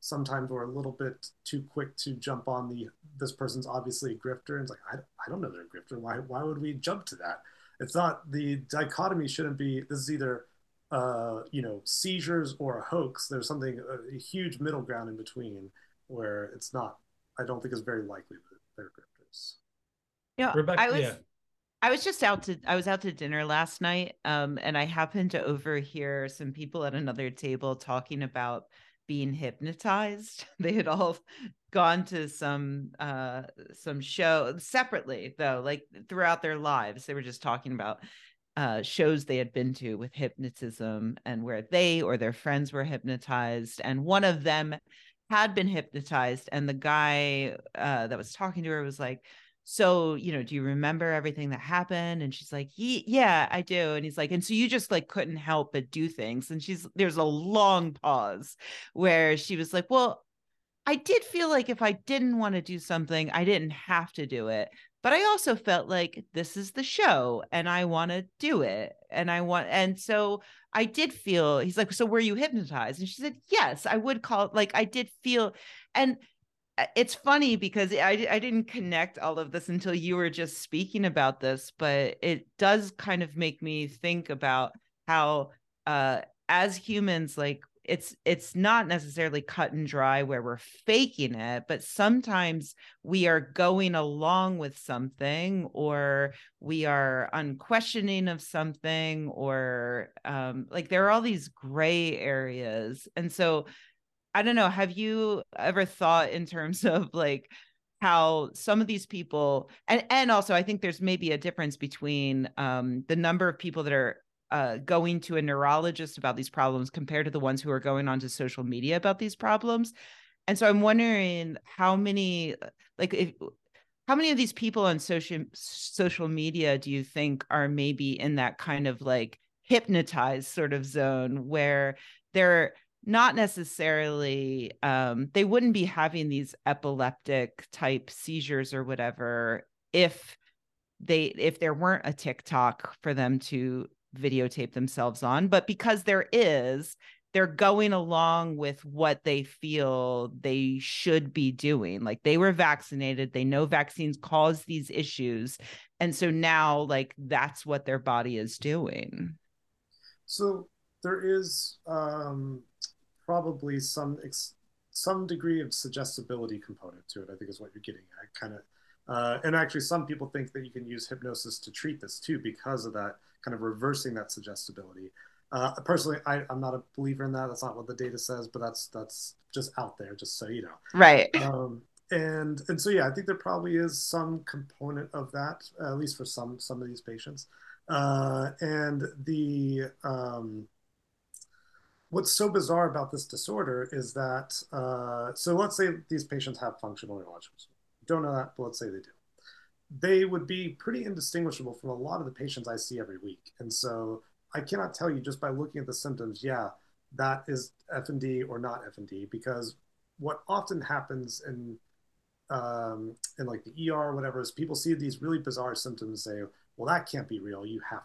sometimes we're a little bit too quick to jump on the, this person's obviously a grifter. And it's like, I, I don't know they're a grifter. Why, why would we jump to that? It's not, the dichotomy shouldn't be, this is either, uh, you know, seizures or a hoax. There's something, a, a huge middle ground in between where it's not, I don't think it's very likely that they're grifters. You know, Rebecca, I was, yeah. I was just out to, I was out to dinner last night um, and I happened to overhear some people at another table talking about being hypnotized. They had all gone to some uh some show separately, though, like throughout their lives. They were just talking about uh shows they had been to with hypnotism and where they or their friends were hypnotized. And one of them had been hypnotized, and the guy uh that was talking to her was like, so, you know, do you remember everything that happened? And she's like, yeah, I do. And he's like, and so you just like couldn't help but do things. And she's, there's a long pause where she was like, well, I did feel like if I didn't want to do something, I didn't have to do it. But I also felt like this is the show and I want to do it. And I want, and so I did feel, he's like, so were you hypnotized? And she said, yes, I would call it, like, I did feel. And it's funny because I, I didn't connect all of this until you were just speaking about this, but it does kind of make me think about how, uh, as humans, like it's, it's not necessarily cut and dry where we're faking it, but sometimes we are going along with something, or we are unquestioning of something, or, um, like there are all these gray areas. And so, I don't know, have you ever thought in terms of like how some of these people, and, and also I think there's maybe a difference between um, the number of people that are uh, going to a neurologist about these problems compared to the ones who are going onto social media about these problems. And so I'm wondering how many, like if, how many of these people on social social media do you think are maybe in that kind of like hypnotized sort of zone where they're not necessarily, um, they wouldn't be having these epileptic type seizures or whatever if they, if there weren't a TikTok for them to videotape themselves on, but because there is, they're going along with what they feel they should be doing. Like they were vaccinated, they know vaccines cause these issues. And so now like, that's what their body is doing. So there is, um, probably some ex- some degree of suggestibility component to it, I think is what you're getting at, kind of. Uh, and actually, some people think that you can use hypnosis to treat this too, because of that kind of reversing that suggestibility. Uh, personally, I, I'm not a believer in that. That's not what the data says, but that's that's just out there, just so you know. Right. Um, and and so yeah, I think there probably is some component of that, uh, at least for some some of these patients. Uh, and the um, What's so bizarre about this disorder is that, uh, so let's say these patients have functional neurological disorder. Don't know that, but let's say they do. They would be pretty indistinguishable from a lot of the patients I see every week. And so I cannot tell you just by looking at the symptoms, yeah, that is F and D or not F and D, because what often happens in, um, in like the E R or whatever is people see these really bizarre symptoms and say, well, that can't be real, you have to.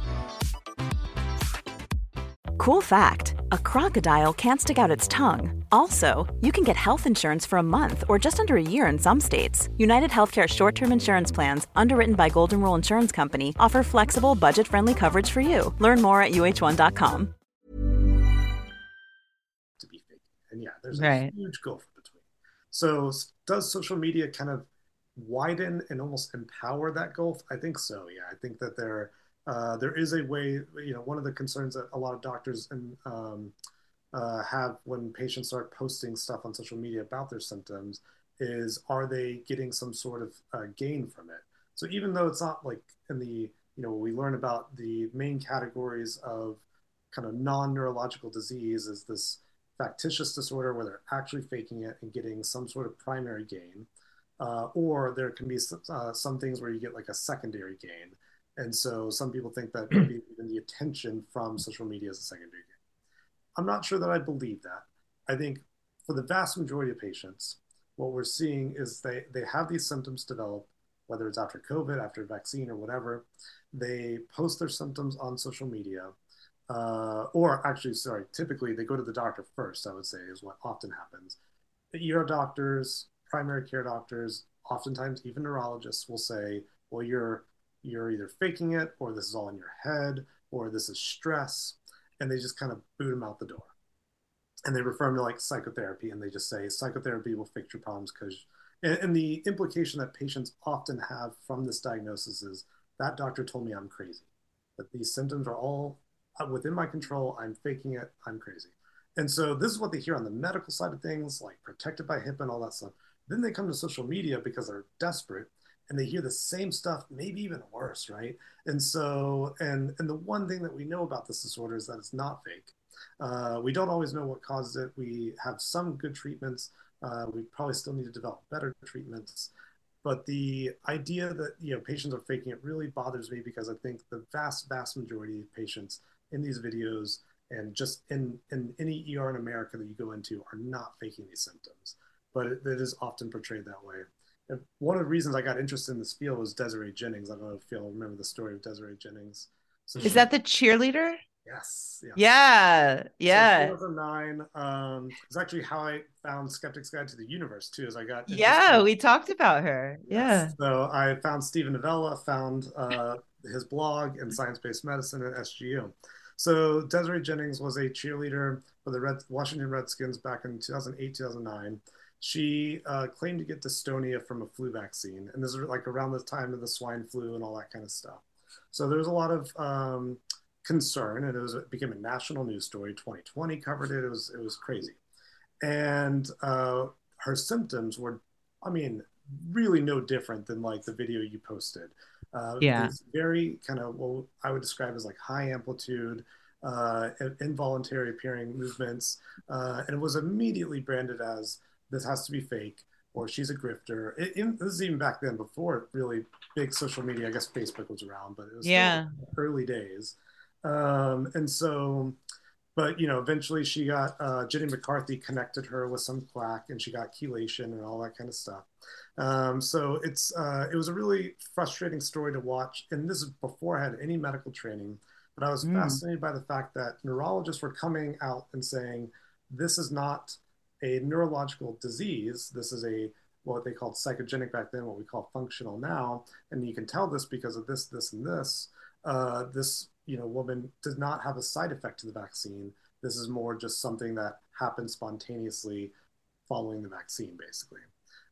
Cool fact, a crocodile can't stick out its tongue. Also, you can get health insurance for a month or just under a year in some states. United Healthcare short-term insurance plans, underwritten by Golden Rule Insurance Company, offer flexible, budget-friendly coverage for you. Learn more at U H one dot com. To be fake. And yeah, there's a right. huge gulf between. So does social media kind of widen and almost empower that gulf? I think so, yeah. I think that there are Uh, there is a way, you know, one of the concerns that a lot of doctors and, um, uh, have when patients start posting stuff on social media about their symptoms is, are they getting some sort of uh, gain from it? So even though it's not like in the, you know, we learn about the main categories of kind of non-neurological disease is this factitious disorder where they're actually faking it and getting some sort of primary gain, uh, or there can be uh, some things where you get like a secondary gain. And so some people think that maybe even the attention from social media is a secondary gain. I'm not sure that I believe that. I think for the vast majority of patients, what we're seeing is they, they have these symptoms develop, whether it's after COVID, after a vaccine or whatever. They post their symptoms on social media, uh, or actually, sorry, typically they go to the doctor first, I would say, is what often happens. The E R doctors, primary care doctors, oftentimes even neurologists will say, well, you're you're either faking it, or this is all in your head, or this is stress, and they just kind of boot them out the door. And they refer them to like psychotherapy, and they just say, psychotherapy will fix your problems because, and, and the implication that patients often have from this diagnosis is, that doctor told me I'm crazy, that these symptoms are all within my control, I'm faking it, I'm crazy. And so this is what they hear on the medical side of things, like protected by HIPAA and all that stuff. Then they come to social media because they're desperate, and they hear the same stuff, maybe even worse, right? And so, and and the one thing that we know about this disorder is that it's not fake. Uh, we don't always know what causes it. We have some good treatments. Uh, we probably still need to develop better treatments. But the idea that, you know, patients are faking it really bothers me because I think the vast, vast majority of patients in these videos and just in, in any E R in America that you go into are not faking these symptoms. But it, it is often portrayed that way. One of the reasons I got interested in this field was Desiree Jennings. I don't know if y'all remember the story of Desiree Jennings. So is she, that the cheerleader? Yes. Yeah. Yeah. So two thousand nine um, is actually how I found Skeptic's Guide to the Universe too, as I got interested. Yeah, we talked about her. Yes. Yeah. So I found Stephen Novella, found uh, his blog and science-based medicine at S G U. So Desiree Jennings was a cheerleader for the Red, Washington Redskins back in two thousand eight, two thousand nine. She uh, claimed to get dystonia from a flu vaccine. And this is like around the time of the swine flu and all that kind of stuff. So there was a lot of um, concern, and it was it became a national news story. twenty twenty covered it. It was, it was crazy. And uh, her symptoms were, I mean, really no different than like the video you posted. Uh, yeah. It's very kind of what I would describe as like high amplitude, uh, involuntary appearing movements. Uh, and it was immediately branded as, this has to be fake, or she's a grifter. It, it, this is even back then before really big social media. I guess Facebook was around, but it was yeah. early days. Um, and so, but you know, eventually she got, uh, Jenny McCarthy connected her with some quack and she got chelation and all that kind of stuff. Um, so it's, uh, it was a really frustrating story to watch. And this is before I had any medical training, but I was mm. fascinated by the fact that neurologists were coming out and saying, this is not a neurological disease. This is a, what they called psychogenic back then, what we call functional now. And you can tell this because of this, this, and this. Uh, this, you know, woman does not have a side effect to the vaccine. This is more just something that happens spontaneously following the vaccine, basically.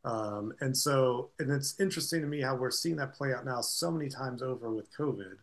Um, and so, and it's interesting to me how we're seeing that play out now so many times over with COVID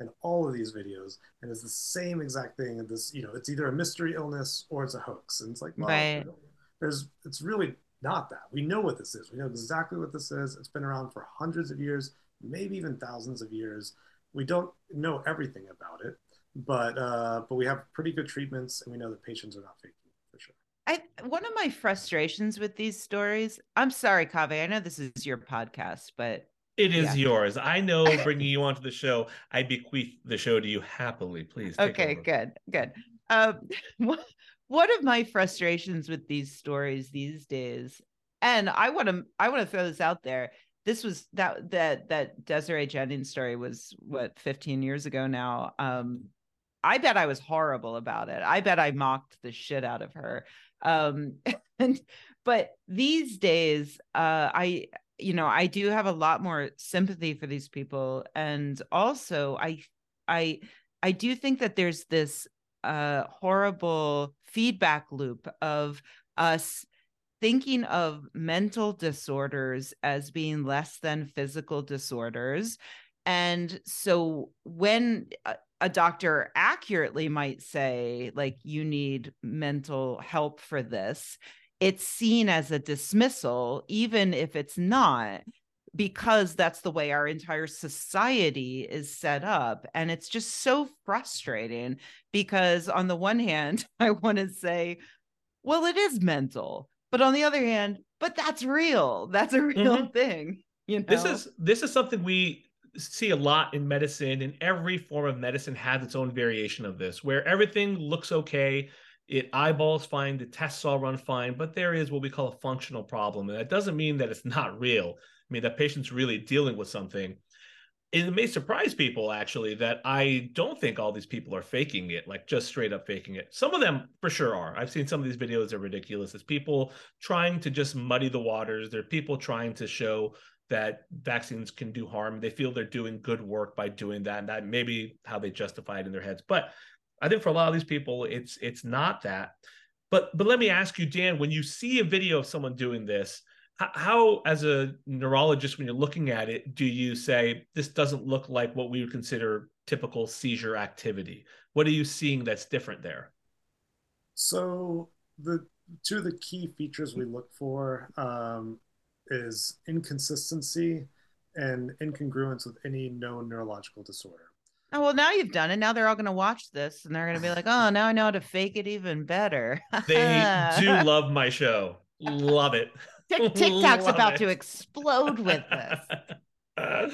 and all of these videos. And it's the same exact thing. And this, you know, it's either a mystery illness or it's a hoax. And it's like, well, right. you know, There's, it's really not that. We know what this is. We know exactly what this is. It's been around for hundreds of years, maybe even thousands of years. We don't know everything about it, but uh, but we have pretty good treatments, and we know that patients are not faking for sure. I one of my frustrations with these stories. I'm sorry, Kaveh. I know this is your podcast, but It is yeah. yours. I know bringing you onto the show, I bequeath the show to you happily. Please. Take okay, over. good, good. Um, one of my frustrations with these stories these days, and I want to, I want to throw this out there. This was that, that, that Desiree Jennings story was what, fifteen years ago now. Um, I bet I was horrible about it. I bet I mocked the shit out of her. Um, and, but these days, uh, I, you know, I do have a lot more sympathy for these people. And also I, I, I do think that there's this, uh, horrible feedback loop of us thinking of mental disorders as being less than physical disorders. And so when a, a doctor accurately might say, like, you need mental help for this, it's seen as a dismissal, even if it's not, because that's the way our entire society is set up. And it's just so frustrating because on the one hand, I want to say, well, it is mental, but on the other hand, but that's real. That's a real mm-hmm. thing. You know, this is, this is something we see a lot in medicine, and every form of medicine has its own variation of this, where everything looks okay. It eyeballs fine, the tests all run fine, but there is what we call a functional problem. And that doesn't mean that it's not real. I mean, that patient's really dealing with something. It may surprise people, actually, that I don't think all these people are faking it, like just straight up faking it. Some of them for sure are. I've seen some of these videos that are ridiculous. It's people trying to just muddy the waters. There are people trying to show that vaccines can do harm. They feel they're doing good work by doing that. And that may be how they justify it in their heads. But I think for a lot of these people, it's it's not that. But but let me ask you, Dan, when you see a video of someone doing this, how, how as a neurologist, when you're looking at it, do you say, this doesn't look like what we would consider typical seizure activity? What are you seeing that's different there? So the two of the key features we look for um, is inconsistency and incongruence with any known neurological disorder. Oh, well, now you've done it. Now they're all going to watch this and they're going to be like, oh, now I know how to fake it even better. They do love my show. Love it. TikTok's about it. to explode with this. Uh,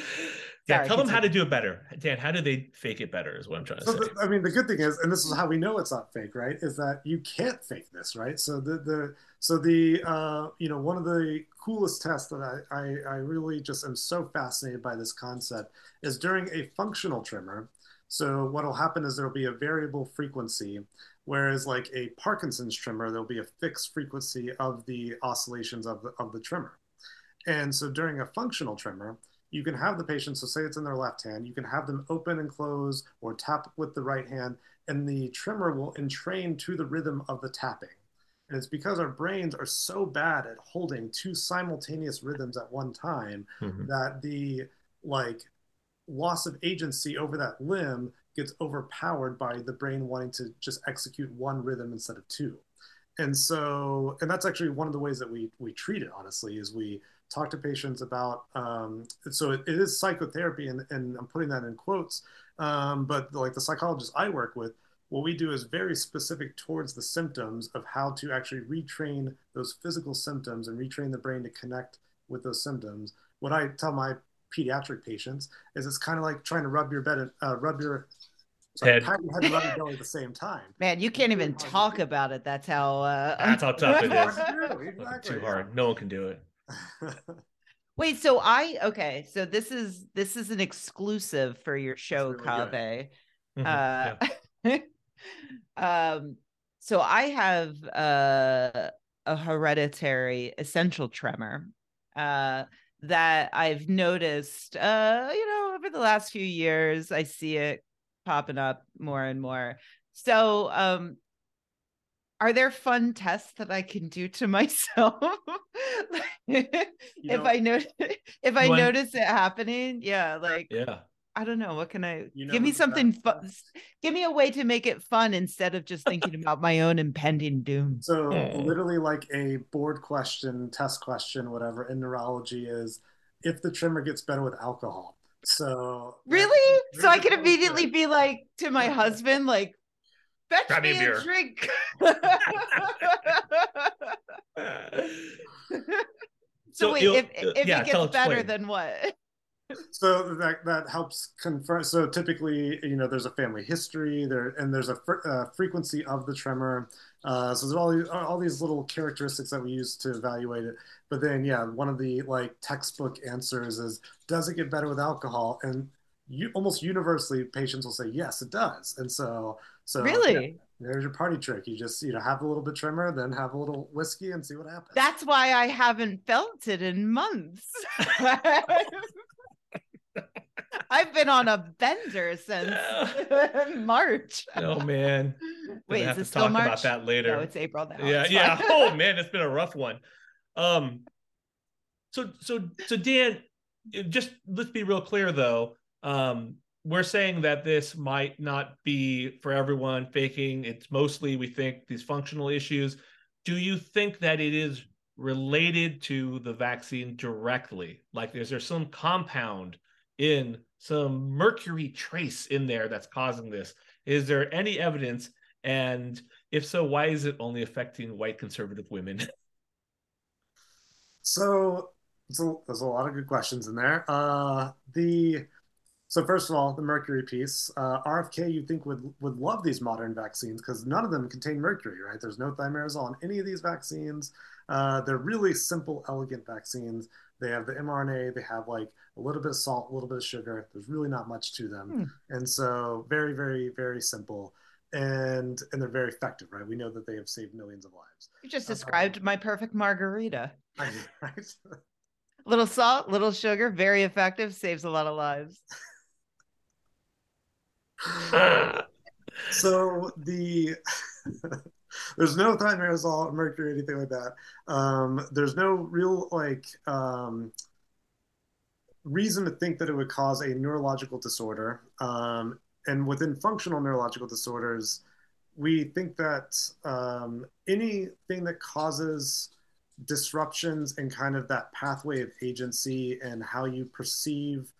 yeah, Sorry, tell continue. them how to do it better. Dan, how do they fake it better is what I'm trying to so say. The, I mean, the good thing is, and this is how we know it's not fake, right, is that you can't fake this, right? So the, the so the, uh, you know, one of the coolest tests that I, I, I really just am so fascinated by this concept is during a functional tremor. So what will happen is there'll be a variable frequency, whereas like a Parkinson's tremor, there'll be a fixed frequency of the oscillations of the, of the tremor. And so during a functional tremor, you can have the patient, so say it's in their left hand, you can have them open and close or tap with the right hand, and the tremor will entrain to the rhythm of the tapping. And it's because our brains are so bad at holding two simultaneous rhythms at one time mm-hmm. that the like loss of agency over that limb gets overpowered by the brain wanting to just execute one rhythm instead of two. And so, and that's actually one of the ways that we we treat it, honestly, is we talk to patients about, um, so it, it is psychotherapy, and, and I'm putting that in quotes, um, but like the psychologists I work with, what we do is very specific towards the symptoms of how to actually retrain those physical symptoms and retrain the brain to connect with those symptoms. What I tell my pediatric patients is it's kind of like trying to rub your bed, uh, rub your Sorry, head and rubber belly at the same time. Man, you can't even talk about it. That's how uh that's how tough it is. Exactly. Too hard. No one can do it. Wait, so I okay, so this is this is an exclusive for your show, really Kaveh. Uh yeah. um so I have uh a hereditary essential tremor uh that I've noticed uh you know over the last few years. I see it popping up more and more. So um, are there fun tests that I can do to myself? like, if know, I notice if I notice it happening, yeah, like yeah. I don't know. What can I you know, give me something fun? Give me a way to make it fun instead of just thinking about my own impending doom. So yeah. literally like a board question, test question, whatever in neurology is if the tremor gets better with alcohol. So really, so I could immediately be like to my husband, like, fetch me a drink. so, so wait, if if yeah, it gets better, then what? So that that helps confirm. So typically, you know, there's a family history there, and there's a fr- uh, frequency of the tremor. Uh, so there's all these, all these little characteristics that we use to evaluate it. But then, yeah, one of the like textbook answers is, does it get better with alcohol? And you almost universally, patients will say, yes, it does. And so, so really. Yeah. There's your party trick. You just, you know, have a little bit tremor, then have a little whiskey and see what happens. That's why I haven't felt it in months. I've been on a bender since March. Oh, man. We're Wait, is it still talk March? About that later. No, it's April now. Yeah, yeah. Oh, man, it's been a rough one. Um. So, so, so, Dan, just let's be real clear, though. Um. We're saying that this might not be for everyone faking. It's mostly, we think, these functional issues. Do you think that it is related to the vaccine directly? Like, is there some compound in some mercury trace in there that's causing this? Is there any evidence? And if so, why is it only affecting white conservative women? So, so there's a lot of good questions in there. Uh, the... So first of all, the mercury piece, uh, R F K, you think would would love these modern vaccines because none of them contain mercury, right? There's no thimerosal in any of these vaccines. Uh, they're really simple, elegant vaccines. They have the mRNA, they have like a little bit of salt, a little bit of sugar. There's really not much to them. Mm. And so very, very, very simple. And and they're very effective, right? We know that they have saved millions of lives. You just described um, my perfect margarita. Right? Little salt, little sugar, very effective, saves a lot of lives. So the there's no thimerosal, mercury, anything like that. Um, there's no real like um, reason to think that it would cause a neurological disorder. Um, and within functional neurological disorders, we think that um, anything that causes disruptions in kind of that pathway of agency and how you perceive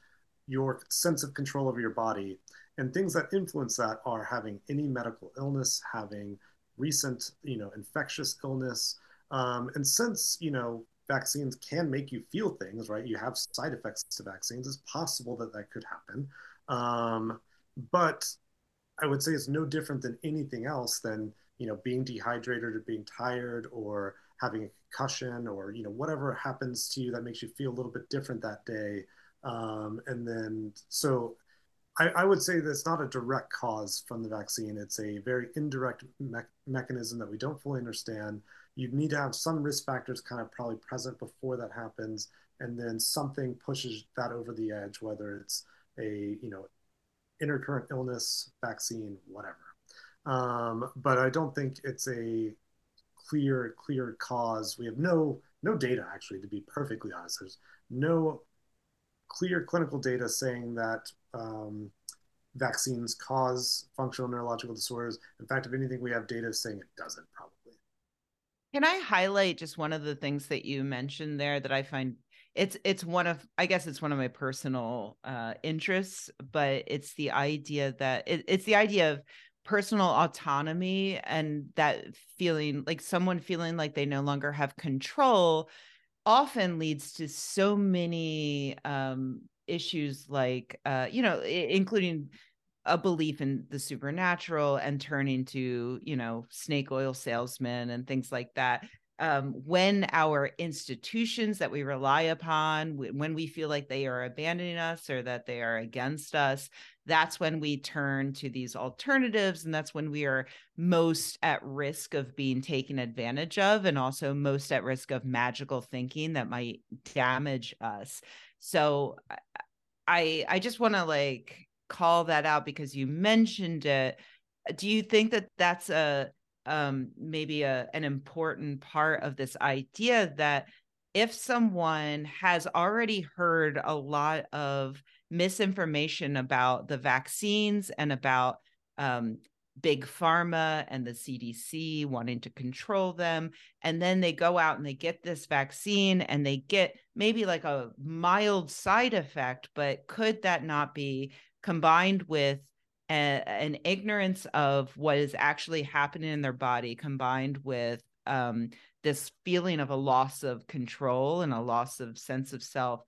your sense of control over your body. And things that influence that are having any medical illness, having recent, you know, infectious illness. Um, and since, you know, vaccines can make you feel things, right? You have side effects to vaccines. It's possible that that could happen. Um, but I would say it's no different than anything else than, you know, being dehydrated or being tired or having a concussion or, you know, whatever happens to you that makes you feel a little bit different that day. Um, and then, so... I, I would say that it's not a direct cause from the vaccine. It's a very indirect me- mechanism that we don't fully understand. You need to have some risk factors kind of probably present before that happens. And then something pushes that over the edge, whether it's a, you know, intercurrent illness, vaccine, whatever. Um, but I don't think it's a clear, clear cause. We have no, no data, actually, to be perfectly honest. There's no clear clinical data saying that um, vaccines cause functional neurological disorders. In fact, if anything, we have data saying it doesn't probably. Can I highlight just one of the things that you mentioned there that I find it's, it's one of, I guess it's one of my personal uh, interests, but it's the idea that it, it's the idea of personal autonomy and that feeling like someone feeling like they no longer have control often leads to so many um, issues like, uh, you know, I- including a belief in the supernatural and turning to, you know, snake oil salesmen and things like that. Um, when our institutions that we rely upon, w- when we feel like they are abandoning us or that they are against us, that's when we turn to these alternatives. And that's when we are most at risk of being taken advantage of and also most at risk of magical thinking that might damage us. So I, I just want to like call that out because you mentioned it. Do you think that that's a um, maybe a, an important part of this idea that if someone has already heard a lot of misinformation about the vaccines and about um, big pharma and the C D C wanting to control them, and then they go out and they get this vaccine and they get maybe like a mild side effect, but could that not be combined with an ignorance of what is actually happening in their body combined with um, this feeling of a loss of control and a loss of sense of self?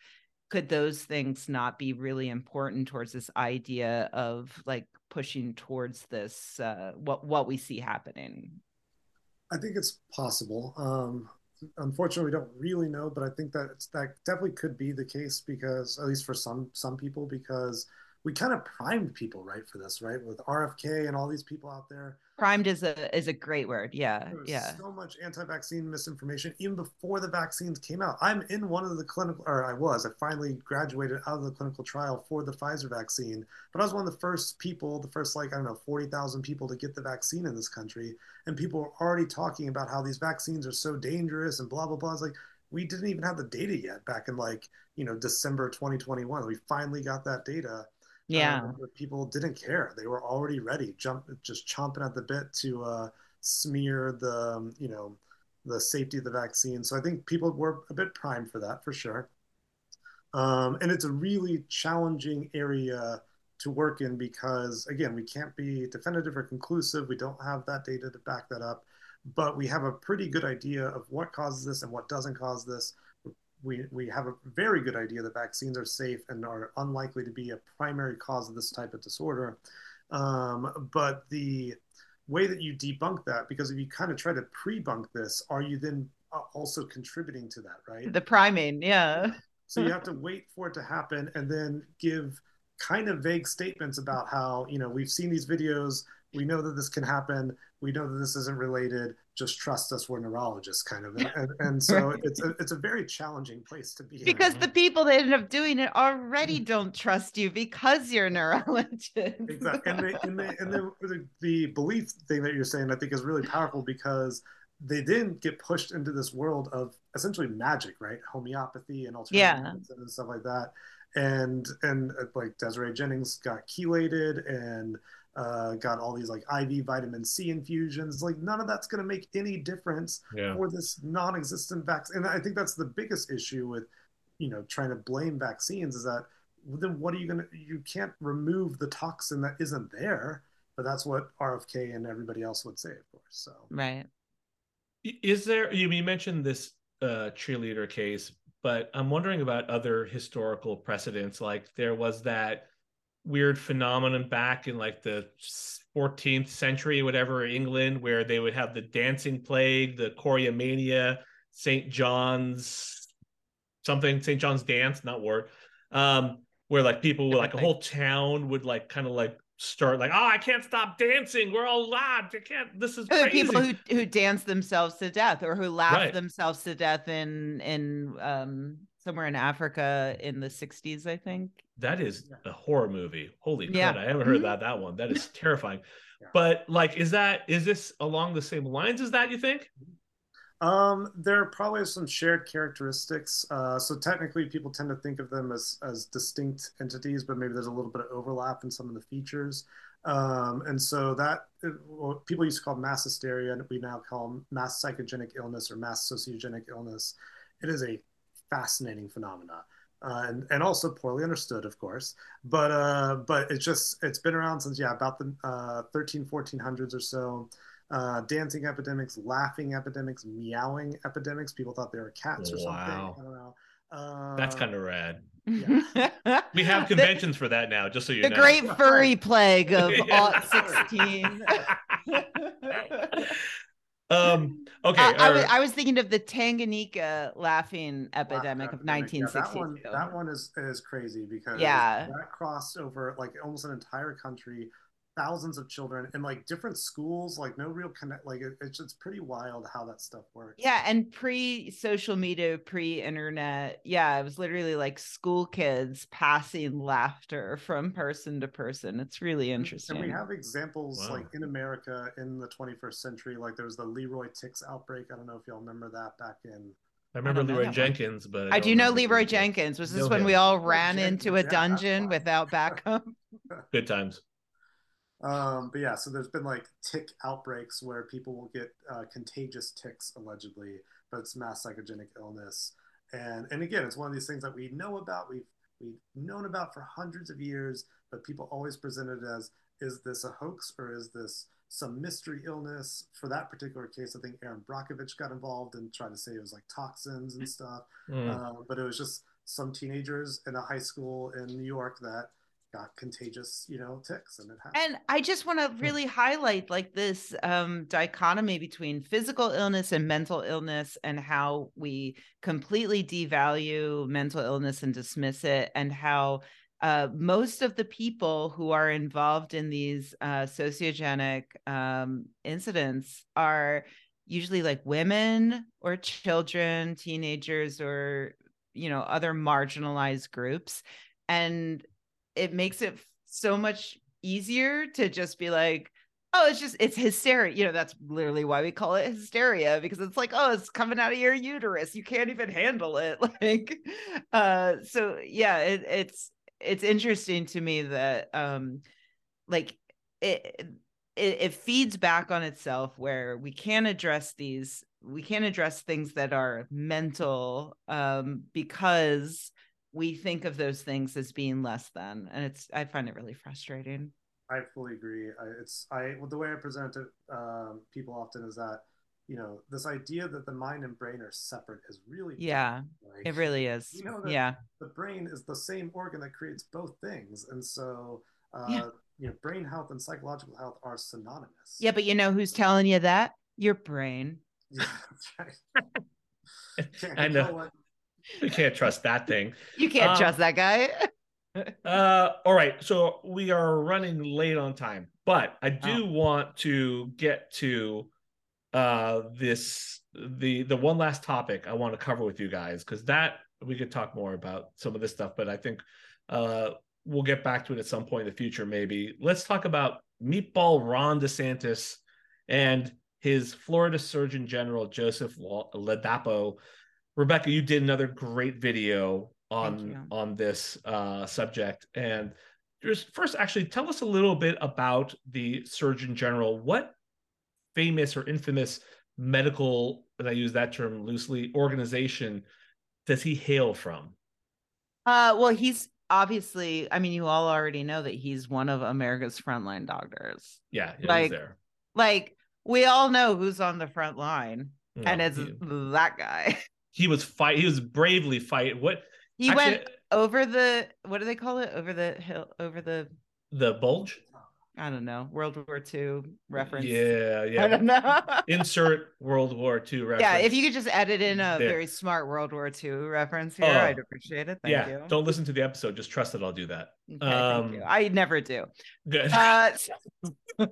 could those things not be really important towards this idea of like pushing towards this, uh, what, what we see happening? I think it's possible. Um, unfortunately, we don't really know, but I think that it's, that definitely could be the case because, at least for some some people, because we kind of primed people, right, for this, right, with R F K and all these people out there. Primed is a is a great word. Yeah, there was yeah. So much anti-vaccine misinformation even before the vaccines came out. I'm in one of the clinical, or I was. I finally graduated out of the clinical trial for the Pfizer vaccine, but I was one of the first people, the first like I don't know, forty thousand people to get the vaccine in this country, and people were already talking about how these vaccines are so dangerous and blah blah blah. It's like, we didn't even have the data yet back in like you know December twenty twenty-one. We finally got that data. Yeah, um, people didn't care. They were already ready, jump, just chomping at the bit to uh, smear the, um, you know, the safety of the vaccine. So I think people were a bit primed for that, for sure. Um, and it's a really challenging area to work in because, again, we can't be definitive or conclusive. We don't have that data to back that up, but we have a pretty good idea of what causes this and what doesn't cause this. We we have a very good idea that vaccines are safe and are unlikely to be a primary cause of this type of disorder. Um, but the way that you debunk that, because if you kind of try to pre-bunk this, are you then also contributing to that, right? The priming, yeah. So you have to wait for it to happen and then give kind of vague statements about how, you know, we've seen these videos, we know that this can happen, we know that this isn't related, just trust us, we're neurologists, kind of. And, and so right. it's, a, it's a very challenging place to be. Because in. The people that end up doing it already don't trust you because you're neurologists. Exactly. And, they, and, they, and the, the, the belief thing that you're saying, I think, is really powerful because they then get pushed into this world of essentially magic, right? Homeopathy and alternative yeah. and stuff like that. And, and like Desiree Jennings got chelated and Uh, got all these like I V vitamin C infusions. Like none of that's going to make any difference yeah. for this non-existent vaccine. And I think that's the biggest issue with, you know, trying to blame vaccines is that then what are you going to, you can't remove the toxin that isn't there, but that's what R F K and everybody else would say, of course. So, right. Is there, you mentioned this uh, cheerleader case, but I'm wondering about other historical precedents. Like there was that weird phenomenon back in like the fourteenth century, whatever, England, where they would have the dancing plague, the choreomania, Saint John's something, Saint John's dance, not war, um, where like people would like a whole town would like kind of like start like, oh, I can't stop dancing. We're all loud. You can't, this is crazy. People who, who dance themselves to death or who laugh right. themselves to death in, in um, somewhere in Africa in the sixties, I think. That is a horror movie. Holy yeah. crap. I haven't heard mm-hmm. that, that one. That is terrifying. Yeah. But like, is that, is this along the same lines as that, you think? Um, there are probably some shared characteristics. Uh, so technically people tend to think of them as, as distinct entities, but maybe there's a little bit of overlap in some of the features. Um, and so that well, people used to call mass hysteria and we now call mass psychogenic illness or mass sociogenic illness. It is a fascinating phenomena. Uh, and, and also poorly understood, of course, but uh, but it's just, it's been around since, yeah, about the uh, thirteen, fourteen hundreds or so. Uh, dancing epidemics, laughing epidemics, meowing epidemics. People thought they were cats or wow. something. I don't know. Uh, That's kind of rad. Yeah. We have conventions the, for that now, just so you the know. The great furry plague of all sixteen. Um, okay, uh, I, was, I was thinking of the Tanganyika laughing epidemic Laugh of nineteen sixty-two. Yeah, that one, that one is, is crazy because yeah. that crossed over like almost an entire country, thousands of children and like different schools, like no real connect. Like it, it's it's pretty wild how that stuff works. Yeah, and pre-social media, pre-internet. Yeah, it was literally like school kids passing laughter from person to person. It's really interesting. And we have examples wow. like in America in the twenty-first century. Like there was the Leroy Ticks outbreak. I don't know if y'all remember that back in. I remember I Leroy Jenkins, but I, I do know Leroy Jenkins. Was this no when him. we all ran Jenkins. into a yeah, dungeon without backup? Good times. Um, but yeah, so there's been like tick outbreaks where people will get uh, contagious ticks allegedly, but it's mass psychogenic illness. And and again, it's one of these things that we know about, we've we've known about for hundreds of years, but people always present it as, is this a hoax or is this some mystery illness? For that particular case, I think Aaron Brockovich got involved and tried to say it was like toxins and stuff, mm. uh, but it was just some teenagers in a high school in New York that got contagious, you know, tics, and it happened. And I just want to really highlight like this um, dichotomy between physical illness and mental illness, and how we completely devalue mental illness and dismiss it, and how uh, most of the people who are involved in these uh, sociogenic um, incidents are usually like women or children, teenagers, or, you know, other marginalized groups. And it makes it so much easier to just be like, oh, it's just, it's hysteria. You know, that's literally why we call it hysteria, because it's like, oh, it's coming out of your uterus. You can't even handle it. Like, uh, so yeah, it, it's, it's interesting to me that, um, like it, it, it feeds back on itself, where we can't address these, we can't address things that are mental, um, because we think of those things as being less than, and it's, I find it really frustrating. I fully agree. I, it's, I, well, the way I present it, um, people often is that, you know, this idea that the mind and brain are separate is really, yeah, like, it really is. You know, yeah. The brain is the same organ that creates both things. And so, uh, yeah. you know, brain health and psychological health are synonymous. Yeah. But you know, who's telling you that? Your brain. I know. You can't trust that thing. You can't uh, trust that guy. uh, all right. So we are running late on time, but I do oh. want to get to uh, this, the, the one last topic I want to cover with you guys, because that we could talk more about some of this stuff, but I think uh, we'll get back to it at some point in the future. Maybe let's talk about meatball Ron DeSantis and his Florida Surgeon General, Joseph Ladapo. Rebecca, you did another great video on on this uh, subject. And just first, actually, tell us a little bit about the Surgeon General. What famous or infamous medical, and I use that term loosely, organization does he hail from? Uh, well, he's obviously, I mean, you all already know that he's one of America's Frontline Doctors. Yeah, yeah, like, he's there. Like, we all know who's on the front line, no, and it's he, that guy. He was fight. He was bravely fight. What he actually, went over the, what do they call it? Over the hill, over the the bulge. I don't know. World War Two reference. Yeah, yeah. I don't know. Insert World War Two reference. Yeah, if you could just edit in a there. very smart World War Two reference here, oh, I'd appreciate it. Thank yeah. you. Don't listen to the episode. Just trust that I'll do that. Okay, um, thank you. I never do. Good. Uh, so,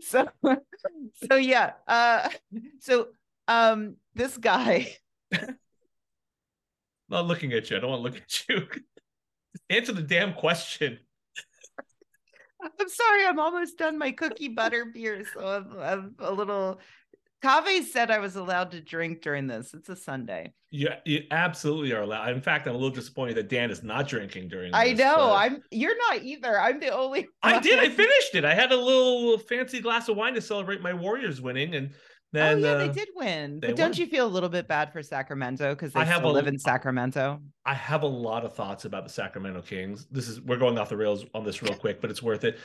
so, so yeah. Uh, so. Um, this guy. Not looking at you. I don't want to look at you. Answer the damn question. I'm sorry. I'm almost done my cookie butter beer, so I'm, I'm a little. Kaveh said I was allowed to drink during this. It's a Sunday. Yeah, you absolutely are allowed. In fact, I'm a little disappointed that Dan is not drinking during this. I know. But... I'm. You're not either. I'm the only. I did. I finished it. I had a little fancy glass of wine to celebrate my Warriors winning, and. Then, oh yeah, uh, they did win. They but don't won. You feel a little bit bad for Sacramento because they I have still a, live in Sacramento? I have a lot of thoughts about the Sacramento Kings. This is we're going off the rails on this real quick, but it's worth it.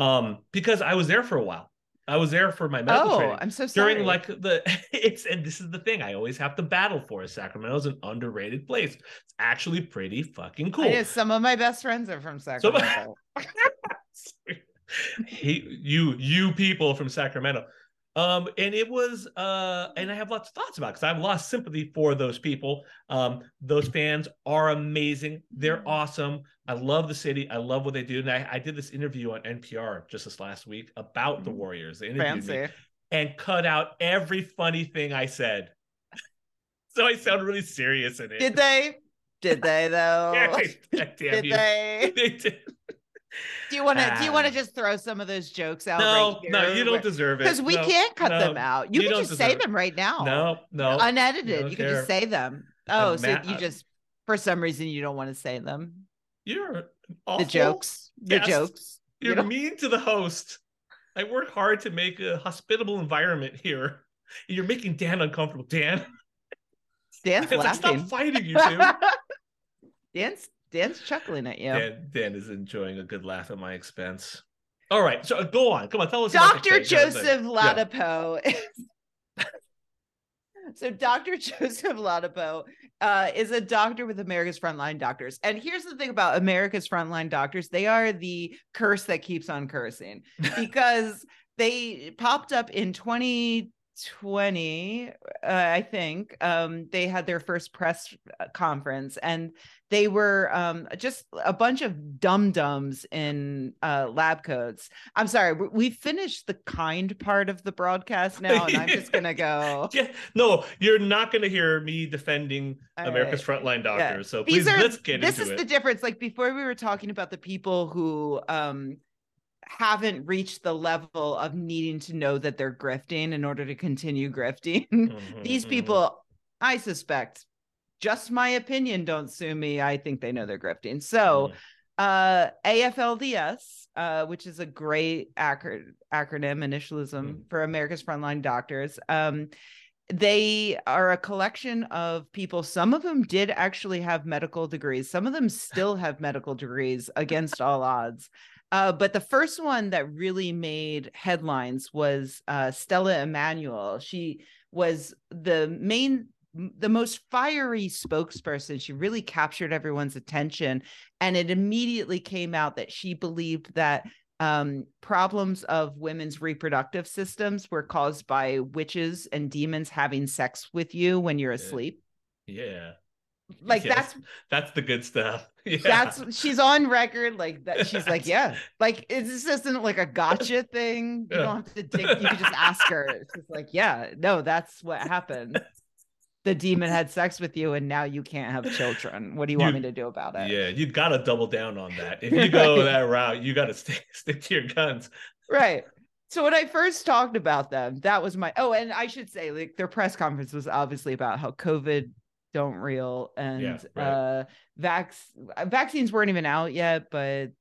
Um, because I was there for a while. I was there for my medical oh, training. I'm so sorry. During like the it's and this is the thing I always have to battle for is Sacramento's an underrated place. It's actually pretty fucking cool. It is. Some of my best friends are from Sacramento. So, he, you you people from Sacramento. Um, and it was, uh, and I have lots of thoughts about it because I've lost sympathy for those people. Um, those fans are amazing. They're awesome. I love the city. I love what they do. And I, I did this interview on N P R just this last week about the Warriors. They interviewed Fancy. me and cut out every funny thing I said. So I sound really serious in it. Did they? Did they though? Yeah, damn did you. they? They did. Do you want to? Uh, do you want to just throw some of those jokes out? No, right no, you don't deserve it. Because we no, can't cut no, them out. You, you can just say it. them right now. No, no, unedited. You, you can just say them. Oh, I'm so mad. You just for some reason you don't want to say them. You're awful. The jokes. Yes. The jokes. You're you mean to the host. I work hard to make a hospitable environment here. You're making Dan uncomfortable. Dan. Dan's laughing. Like, stop fighting, you two. Dan's. Dan's chuckling at you. Dan, Dan is enjoying a good laugh at my expense. All right, so go on. Come on, tell us. Doctor Joseph Ladapo. Yeah. So Doctor Joseph Ladapo uh, is a doctor with America's Frontline Doctors. And here's the thing about America's Frontline Doctors. They are the curse that keeps on cursing because they popped up in twenty twenty, uh, I think. Um, they had their first press conference and they were um, just a bunch of dum-dums in uh, lab coats. I'm sorry, we finished the kind part of the broadcast now, and I'm just going to go. Yeah. No, you're not going to hear me defending All America's right. Frontline Doctors. Yeah. So please, are, let's get into it. This is the difference. Like before we were talking about the people who um, haven't reached the level of needing to know that they're grifting in order to continue grifting. Mm-hmm, These people, mm-hmm. I suspect... Just my opinion, don't sue me. I think they know they're grifting. So uh, A F L D S, uh, which is a great acro- acronym, initialism mm. for America's Frontline Doctors. Um, they are a collection of people. Some of them did actually have medical degrees. Some of them still have medical degrees against all odds. Uh, but the first one that really made headlines was uh, Stella Emanuel. She was the main... the most fiery spokesperson. She really captured everyone's attention. And it immediately came out that she believed that um, problems of women's reproductive systems were caused by witches and demons having sex with you when you're asleep. Yeah. Like yes, that's, that's the good stuff. Yeah. That's she's on record. Like that. She's like, yeah, like it, this isn't like a gotcha thing. You don't have to dig. You can just ask her. She's like, yeah, no, that's what happened. The demon had sex with you and now you can't have children. What do you, you want me to do about it? Yeah, you got to double down on that. If you go right. that route, you got to stick, stick to your guns. Right. So when I first talked about them, that was my, oh, and I should say like their press conference was obviously about how COVID don't real and yeah, right. uh, vac- vaccines weren't even out yet, but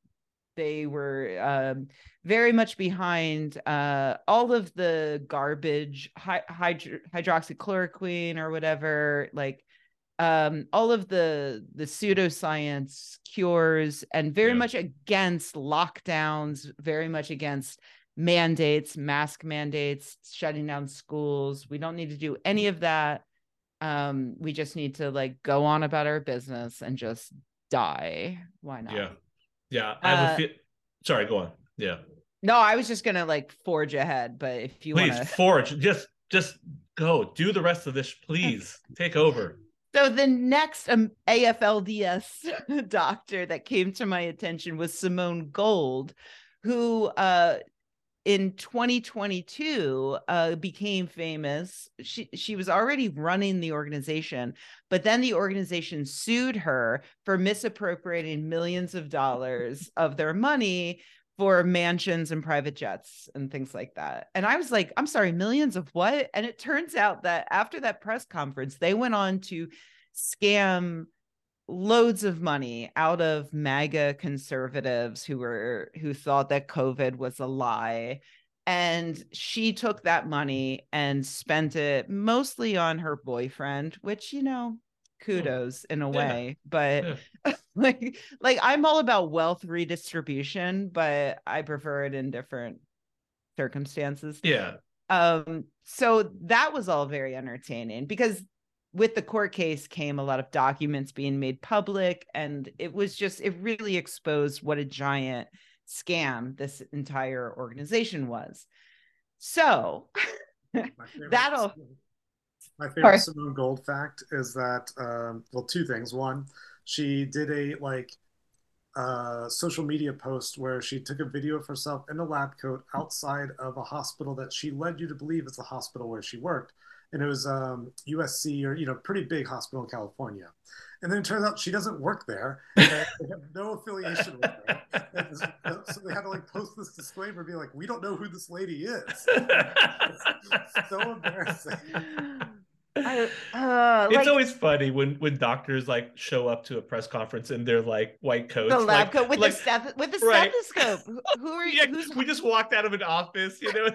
they were um, very much behind uh, all of the garbage, hy- hydro- hydroxychloroquine or whatever, like um, all of the the pseudoscience cures, and very yeah. much against lockdowns, very much against mandates, mask mandates, shutting down schools. We don't need to do any of that. Um, we just need to like go on about our business and just die. Why not? Yeah. Yeah, I have uh, a feel- sorry, go on. Yeah. No, I was just gonna like forge ahead, but if you want to forge, just just go do the rest of this, please. Take over. So the next um, A F L D S doctor that came to my attention was Simone Gold, who uh, in twenty twenty-two uh, became famous. She she was already running the organization, but then the organization sued her for misappropriating millions of dollars of their money for mansions and private jets and things like that. And I was like, I'm sorry, millions of what? And it turns out that after that press conference, they went on to scam loads of money out of MAGA conservatives who were who thought that COVID was a lie. And she took that money and spent it mostly on her boyfriend, which, you know, kudos in a way. Yeah. But yeah. like like I'm all about wealth redistribution, but I prefer it in different circumstances. Yeah. Um, so that was all very entertaining because with the court case came a lot of documents being made public, and it was just, it really exposed what a giant scam this entire organization was. So that'll... My favorite Sorry. Simone Gold fact is that, um, well, two things. One, she did a like uh, social media post where she took a video of herself in a lab coat outside of a hospital that she led you to believe is the hospital where she worked. And it was um, U S C or, you know, pretty big hospital in California. And then it turns out she doesn't work there. They have no affiliation with her. And so they had to like post this disclaimer, be like, we don't know who this lady is. It's so embarrassing. I, uh, it's like, always funny when when doctors like show up to a press conference and they're like white coats, the lab like, coat with like, the steth- with the stethoscope. Right. Who are you? Yeah, we just walked out of an office, you know.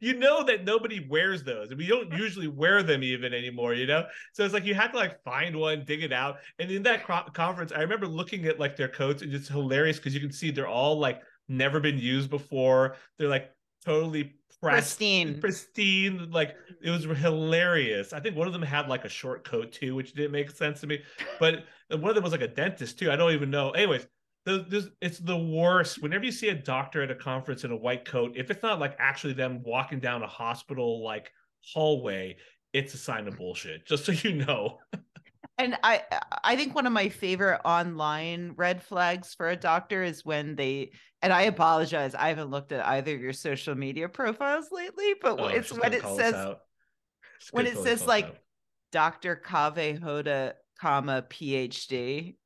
You know that nobody wears those, and we don't usually wear them even anymore, you know. So it's like you have to like find one, dig it out, and in that cro- conference, I remember looking at like their coats, and it's hilarious because you can see they're all like never been used before. They're like totally pristine. Pristine. Like, it was hilarious. I think one of them had like a short coat too, which didn't make sense to me. But one of them was like a dentist too. I don't even know. Anyways, there's, it's the worst. Whenever you see a doctor at a conference in a white coat, if it's not like actually them walking down a hospital like hallway, it's a sign of bullshit, just so you know. And I I think one of my favorite online red flags for a doctor is when they, and I apologize, I haven't looked at either of your social media profiles lately, but oh, it's when it says, when it says like, out. Doctor Kaveh Hoda, comma, PhD,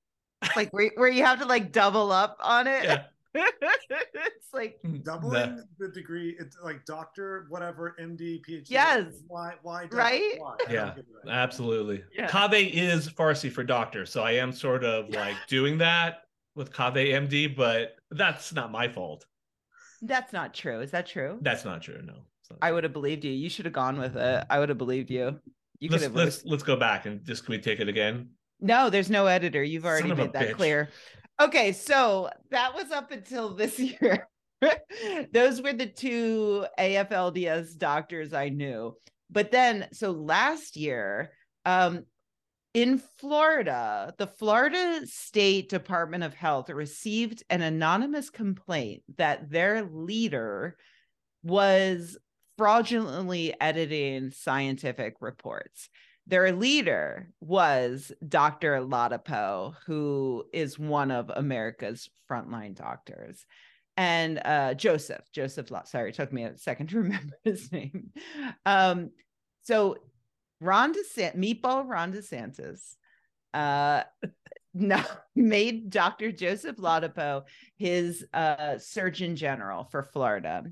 like where, where you have to like double up on it. Yeah. It's like doubling that. The degree. It's like doctor whatever, M D, PhD. Yes. Why? Why? Right? Why? Yeah. Absolutely. Yeah. Kaveh is Farsi for doctor, so I am sort of like doing that with Kaveh M D, but that's not my fault. That's not true. Is that true? That's not true. No. Not I true. Would have believed you. You should have gone with it. I would have believed you. You could have. Let's let's go back and just, can we take it again? No, there's no editor. You've already made that bitch. Clear. Okay, so that was up until this year. Those were the two A F L D S doctors I knew. But then, so last year, um, in Florida, the Florida State Department of Health received an anonymous complaint that their leader was fraudulently editing scientific reports. Their leader was Doctor Ladapo, who is one of America's frontline doctors. And uh, Joseph, Joseph, La- sorry, it took me a second to remember his name. Um, so Ron DeSantis, Meatball Ron DeSantis, uh, no, made Doctor Joseph Ladapo his uh, Surgeon General for Florida.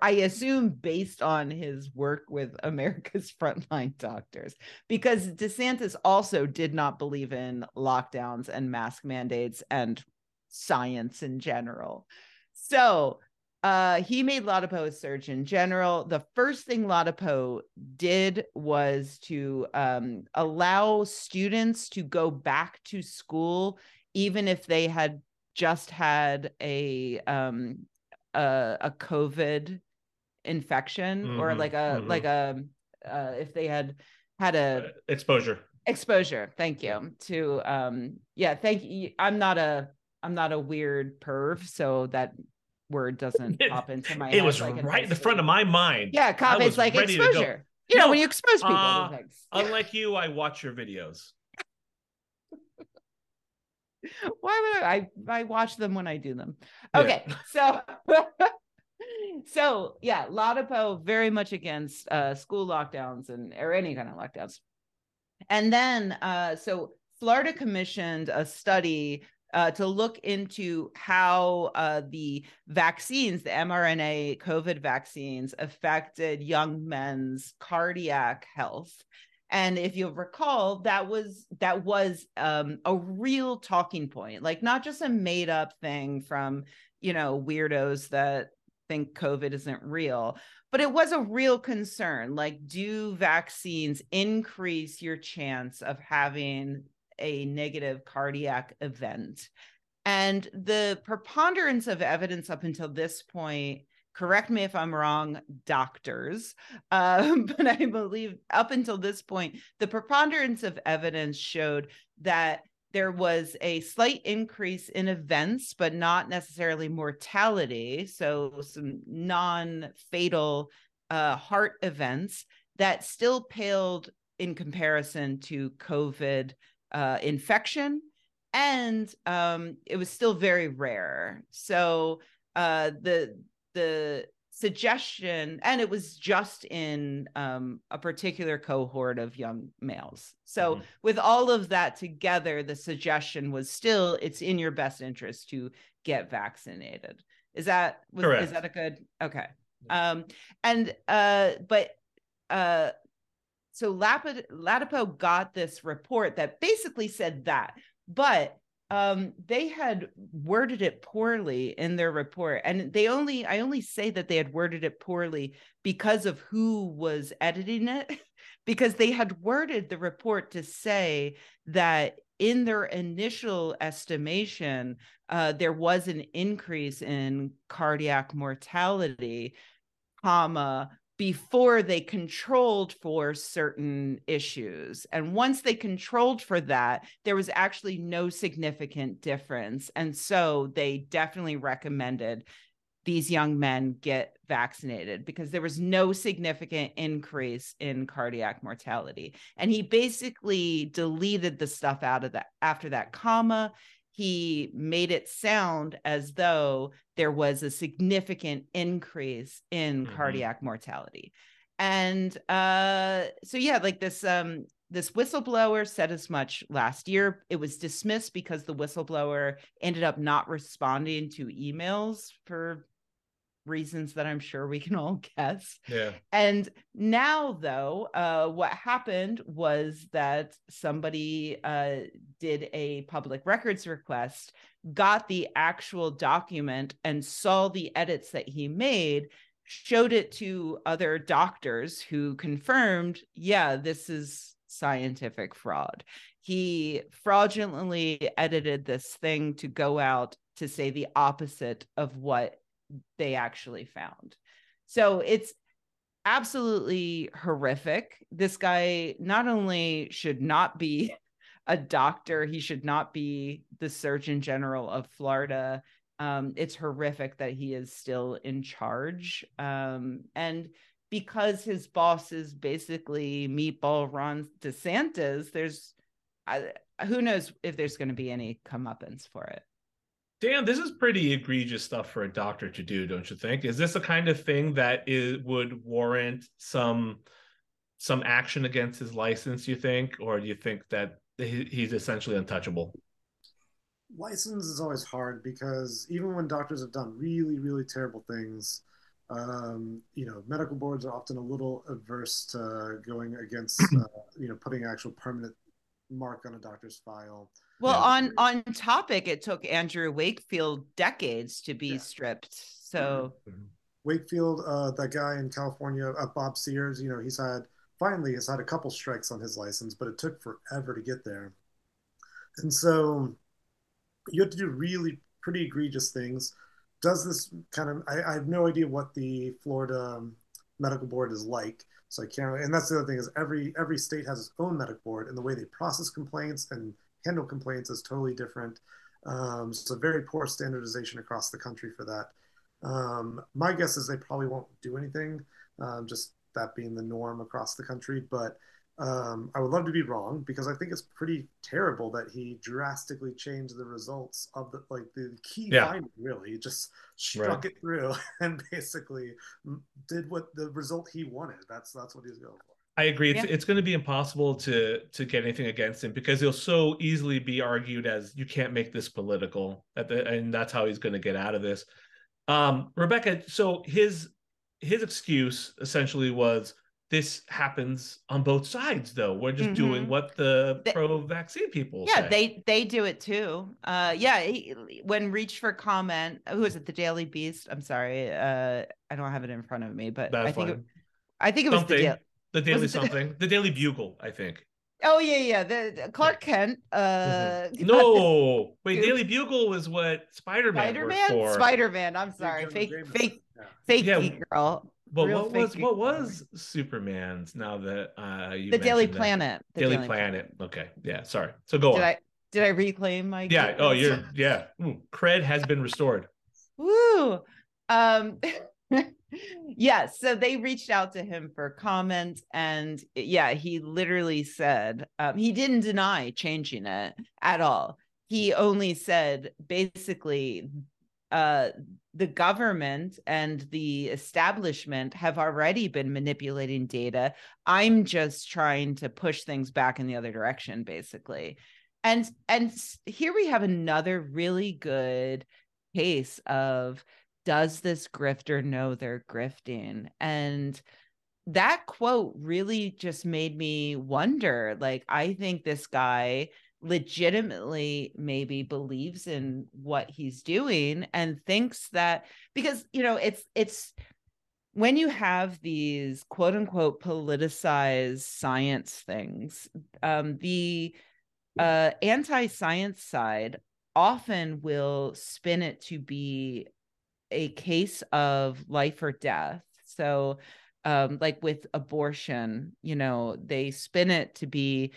I assume based on his work with America's Frontline Doctors, because DeSantis also did not believe in lockdowns and mask mandates and science in general. So uh, he made Ladapo a Surgeon General. The first thing Ladapo did was to um, allow students to go back to school, even if they had just had a... Um, A, a COVID infection mm-hmm. or like a mm-hmm. like a uh, if they had had a uh, exposure exposure. Thank you to um yeah. Thank you. I'm not a I'm not a weird perv, so that word doesn't it, pop into my. It head was like right in the front of my mind. Yeah, Kaveh's like exposure. You know, no, when you expose people. Uh, to things. Unlike you, I watch your videos. Why would I, I? I watch them when I do them. Okay, yeah. so so yeah, Ladapo very much against uh, school lockdowns and or any kind of lockdowns. And then, uh, so Florida commissioned a study uh, to look into how uh, the vaccines, the mRNA COVID vaccines, affected young men's cardiac health. And if you'll recall, that was that was um, a real talking point, like not just a made up thing from, you know, weirdos that think COVID isn't real, but it was a real concern. Like, do vaccines increase your chance of having a negative cardiac event? And the preponderance of evidence up until this point, correct me if I'm wrong, doctors, uh, but I believe up until this point, the preponderance of evidence showed that there was a slight increase in events, but not necessarily mortality. So some non-fatal uh, heart events that still paled in comparison to COVID uh, infection. And um, it was still very rare. So uh, the... the suggestion, and it was just in um, a particular cohort of young males. So mm-hmm. with all of that together, the suggestion was still, it's in your best interest to get vaccinated. Is that, was, is that a good, okay. Um, and, uh, but, uh, so Ladapo, Ladapo got this report that basically said that, but Um, they had worded it poorly in their report. And they only, I only say that they had worded it poorly because of who was editing it, because they had worded the report to say that in their initial estimation, uh, there was an increase in cardiac mortality. comma, before they controlled for certain issues. And once they controlled for that, there was actually no significant difference. And so they definitely recommended these young men get vaccinated because there was no significant increase in cardiac mortality. And he basically deleted the stuff out of that after that comma. He made it sound as though there was a significant increase in mm-hmm. cardiac mortality. And uh, so, yeah, like this, um, this whistleblower said as much last year. It was dismissed because the whistleblower ended up not responding to emails for reasons that I'm sure we can all guess. Yeah. And now, though, uh, what happened was that somebody uh, did a public records request, got the actual document and saw the edits that he made, showed it to other doctors who confirmed, yeah, this is scientific fraud. He fraudulently edited this thing to go out to say the opposite of what they actually found. So it's absolutely horrific. This guy not only should not be a doctor, he should not be the Surgeon General of Florida. Um, it's horrific that he is still in charge. Um, and because his boss is basically meatball Ron DeSantis, there's I, who knows if there's going to be any comeuppance for it. Dan, this is pretty egregious stuff for a doctor to do, don't you think? Is this the kind of thing that is, would warrant some some action against his license, you think? Or do you think that he, he's essentially untouchable? License is always hard because even when doctors have done really, really terrible things, um, you know, medical boards are often a little averse to going against, uh, you know, putting actual permanent mark on a doctor's file. Well, yeah. on, on topic, it took Andrew Wakefield decades to be yeah. stripped. So mm-hmm. Wakefield, uh, that guy in California, uh, Bob Sears, you know, he's had finally has had a couple strikes on his license, but it took forever to get there. And so you have to do really pretty egregious things. Does this kind of, I, I have no idea what the Florida medical board is like. So I can't, and that's the other thing is every, every state has its own medical board and the way they process complaints and handle complaints is totally different. Um, so very poor standardization across the country for that. Um, my guess is they probably won't do anything, um, just that being the norm across the country. But um, I would love to be wrong because I think it's pretty terrible that he drastically changed the results of the, like the key yeah. finding really, just struck right. it through and basically did what the result he wanted. That's, that's what he was going for. I agree. It's, yeah. it's going to be impossible to to get anything against him because he'll so easily be argued as you can't make this political, at the, and that's how he's going to get out of this. Um, Rebecca, so his his excuse essentially was this happens on both sides, though. We're just mm-hmm. doing what the they, pro-vaccine people yeah, say. Yeah, they they do it too. Uh, yeah, he, when reached for comment, who was it? The Daily Beast. I'm sorry, uh, I don't have it in front of me, but that's I think it, I think it was Something. the Daily. The Daily something. The-, the Daily Bugle, I think. Oh, yeah, yeah. The, the Clark Kent. Uh, mm-hmm. No. Wait, Dude. Daily Bugle was what Spider-Man Spider-Man? Worked for. Spider-Man, I'm sorry. Fake, fake, yeah. fake yeah. girl. But Real what was what was Superman's now that uh, you The Daily that. Planet. The Daily, Daily Planet. Planet. Okay. Yeah, sorry. So go did on. I, did I reclaim my Yeah. Goodness? Oh, you're, yeah. Ooh, cred has been restored. Woo. Um... Yes. So they reached out to him for comment. And yeah, he literally said um, he didn't deny changing it at all. He only said basically uh, the government and the establishment have already been manipulating data. I'm just trying to push things back in the other direction, basically. And and here we have another really good case of does this grifter know they're grifting? And that quote really just made me wonder, like, I think this guy legitimately maybe believes in what he's doing and thinks that, because, you know, it's, it's when you have these quote unquote politicized science things, um, the uh, anti-science side often will spin it to be a case of life or death. So um, like with abortion, you know, they spin it to be,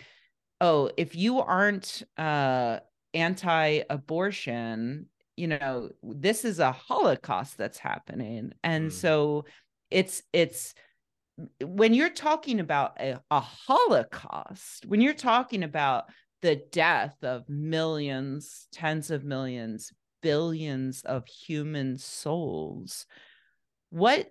oh, if you aren't uh, anti-abortion, you know, this is a Holocaust that's happening. And mm. so it's, it's, when you're talking about a, a Holocaust, when you're talking about the death of millions, tens of millions, billions of human souls, what,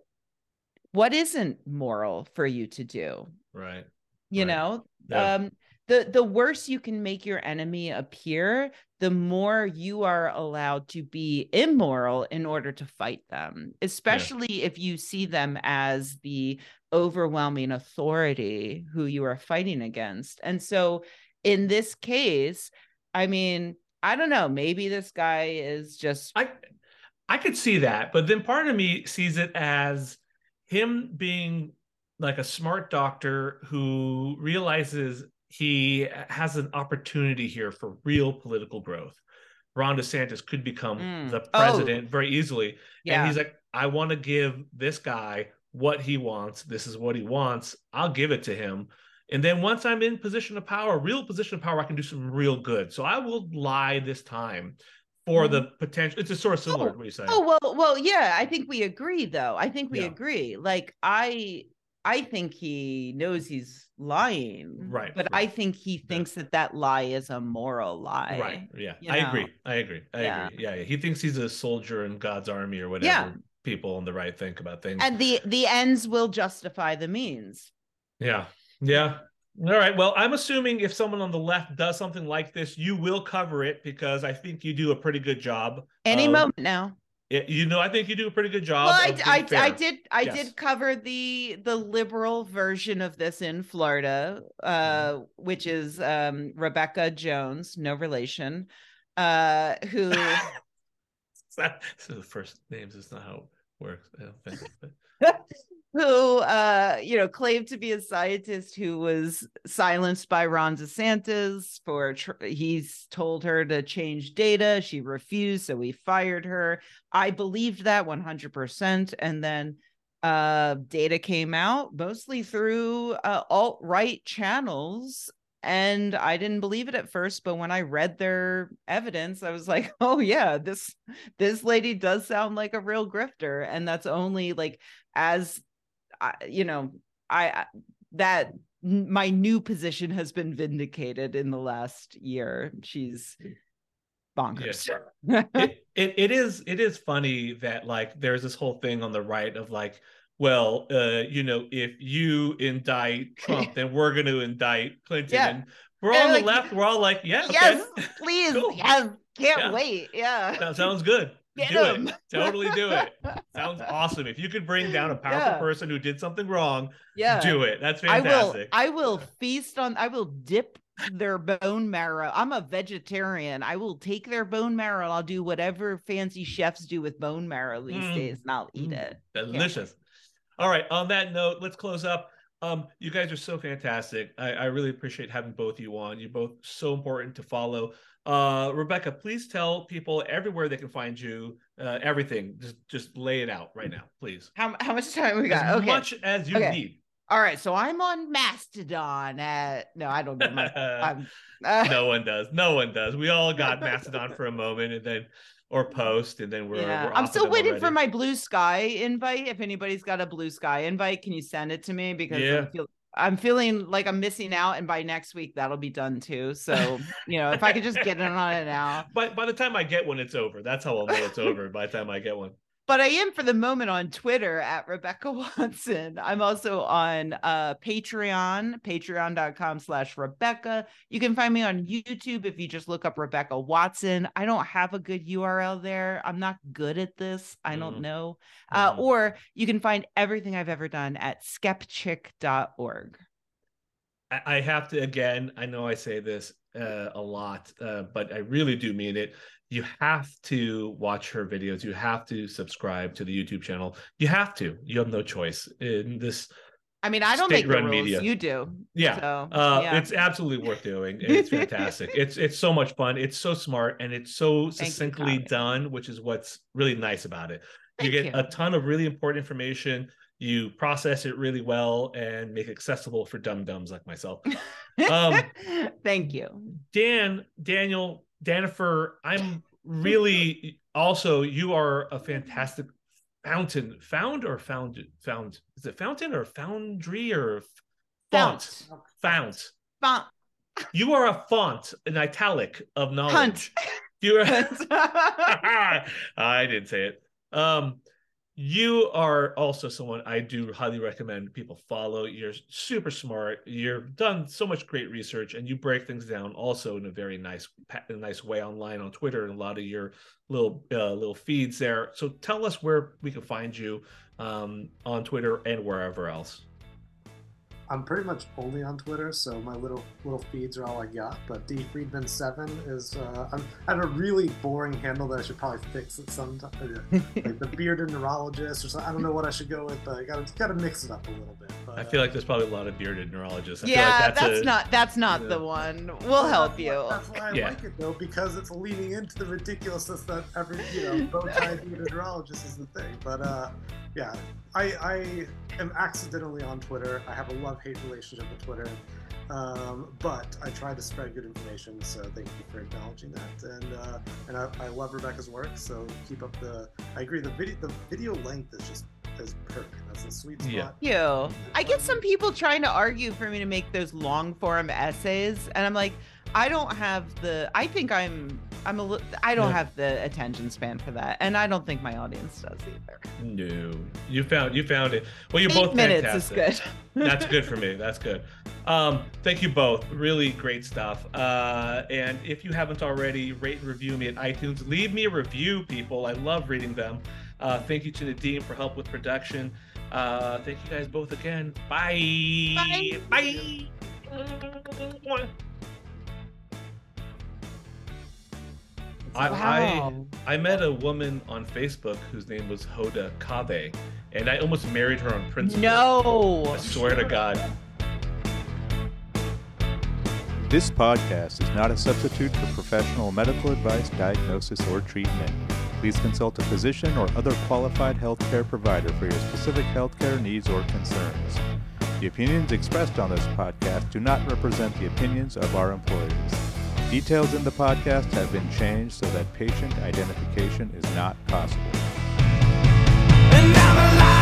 what isn't moral for you to do? Right. You right. know, yeah. um, the, the worse you can make your enemy appear, the more you are allowed to be immoral in order to fight them, especially yeah. if you see them as the overwhelming authority who you are fighting against. And so in this case, I mean, I don't know, maybe this guy is just... I, I could see that, but then part of me sees it as him being like a smart doctor who realizes he has an opportunity here for real political growth. Ron DeSantis could become mm. the president oh. very easily. Yeah. And he's like, I want to give this guy what he wants. This is what he wants. I'll give it to him. And then once I'm in position of power, real position of power, I can do some real good. So I will lie this time for mm. the potential. It's a sort of similar oh. to what you're saying. Oh, well, well, yeah, I think we agree, though. I think we yeah. agree. Like, I... I think he knows he's lying, right? But right. I think he thinks yeah. that that lie is a moral lie. Right. Yeah. I know? agree. I agree. I yeah. agree. Yeah. He thinks he's a soldier in God's army or whatever yeah. people on the right think about things. And the, the ends will justify the means. Yeah. Yeah. All right. Well, I'm assuming if someone on the left does something like this, you will cover it because I think you do a pretty good job. Any um, moment now. It, you know, I think you do a pretty good job. Well, I, I, I did. I yes. did cover the the liberal version of this in Florida, uh, which is um, Rebecca Jones, no relation, uh, who. So the first names is not how it works. I don't think. Who, uh, you know, claimed to be a scientist who was silenced by Ron DeSantis for tr- he's told her to change data. She refused, so we fired her. I believed that one hundred percent. And then uh, data came out mostly through uh, alt-right channels. And I didn't believe it at first. But when I read their evidence, I was like, oh, yeah, this this lady does sound like a real grifter. And that's only like as... I, you know, I that my new position has been vindicated in the last year. She's bonkers. Yeah. it, it it is it is funny that like there's this whole thing on the right of like, well, uh, you know, if you indict Trump, then we're going to indict Clinton. Yeah. And we're and on like, the left. We're all like, yeah, yes, okay. please, cool. yes, can't yeah. wait. Yeah, that sounds good. Get do him. It. Totally do it. Sounds awesome. If you could bring down a powerful yeah. person who did something wrong, yeah. do it. That's fantastic. I will, I will feast on, I will dip their bone marrow. I'm a vegetarian. I will take their bone marrow. I'll do whatever fancy chefs do with bone marrow these mm. days, and I'll eat mm. it. Delicious. Yeah. All right. On that note, let's close up. Um, you guys are so fantastic. I, I really appreciate having both of you on. You're both so important to follow. Uh, Rebecca, please tell people everywhere they can find you, uh, everything. Just just lay it out right now, please. How how much time we got? As okay. much as you okay. need. All right. So I'm on Mastodon at, no, I don't know. My, I'm, uh... No one does. No one does. We all got Mastodon for a moment and then, or Post, and then we're, yeah. we're I'm still waiting already. for my Blue Sky invite. If anybody's got a Blue Sky invite, can you send it to me? Because yeah. I feel I'm feeling like I'm missing out, and by next week that'll be done too. So, you know, if I could just get in on it now. But by the time I get one, it's over. That's how I'll know it's over by the time I get one. But I am for the moment on Twitter at Rebecca Watson. I'm also on uh, Patreon, patreon.com slash Rebecca. You can find me on YouTube if you just look up Rebecca Watson. I don't have a good U R L there. I'm not good at this. I mm. don't know. Mm. Uh, or you can find everything I've ever done at skeptic dot org. I have to, again, I know I say this uh, a lot, uh, but I really do mean it. You have to watch her videos. You have to subscribe to the YouTube channel. You have to. You have no choice in this. I mean, I don't make the rules. Media. You do. Yeah. So, uh, yeah. It's absolutely worth doing. It's fantastic. it's it's so much fun. It's so smart, and it's so succinctly you, done, which is what's really nice about it. You Thank get you. a ton of really important information. you process it really well and make it accessible for dum-dums like myself. Um, Thank you. Dan, Daniel, Danifer, I'm really also, you are a fantastic fountain. Found or found? Found. Is it fountain or foundry or font? Fount. Fount. Fount. You are a font, an italic of knowledge. Hunt. You are... I didn't say it. Um, you are also someone I do highly recommend people follow. You're super smart. You've done so much great research, and you break things down also in a very nice, in a nice way online on Twitter and a lot of your little uh, little feeds there. So tell us where we can find you um, on Twitter and wherever else. I'm pretty much only on Twitter, so my little little feeds are all I got. But D Friedman seven is uh, I'm, I have a really boring handle that I should probably fix it sometime. Like the bearded neurologist or something. I don't know what I should go with, but I gotta gotta mix it up a little bit. But, I feel like there's probably a lot of bearded neurologists. I yeah, feel like that's, that's a, not that's not you know, the one. We'll help you. Why, that's why I yeah. like it though, because it's leaning into the ridiculousness that every you know bow tie bearded neurologist is the thing. But uh, yeah, I I am accidentally on Twitter. I have a love hate relationship with Twitter, um, but I try to spread good information, so thank you for acknowledging that. And uh, and I, I love Rebecca's work, so keep up the. I agree, the video the video length is just is perfect. That's a sweet spot. Yeah. I get some people trying to argue for me to make those long form essays, and I'm like, I don't have the. I think I'm. I'm a. I don't no. have the attention span for that, and I don't think my audience does either. No, you found you found it. Well, you're Eight both minutes fantastic. Is good. That's good for me. That's good. Um, thank you both. Really great stuff. Uh, and if you haven't already, rate and review me at iTunes. Leave me a review, people. I love reading them. Uh, thank you to Nadine for help with production. Uh, thank you guys both again. Bye. Bye. Bye. I, wow. I I met a woman on Facebook whose name was Hoda Kaveh, and I almost married her on principle. No! I swear to God. This podcast is not a substitute for professional medical advice, diagnosis, or treatment. Please consult a physician or other qualified healthcare provider for your specific healthcare needs or concerns. The opinions expressed on this podcast do not represent the opinions of our employers. Details in the podcast have been changed so that patient identification is not possible. And I'm alive.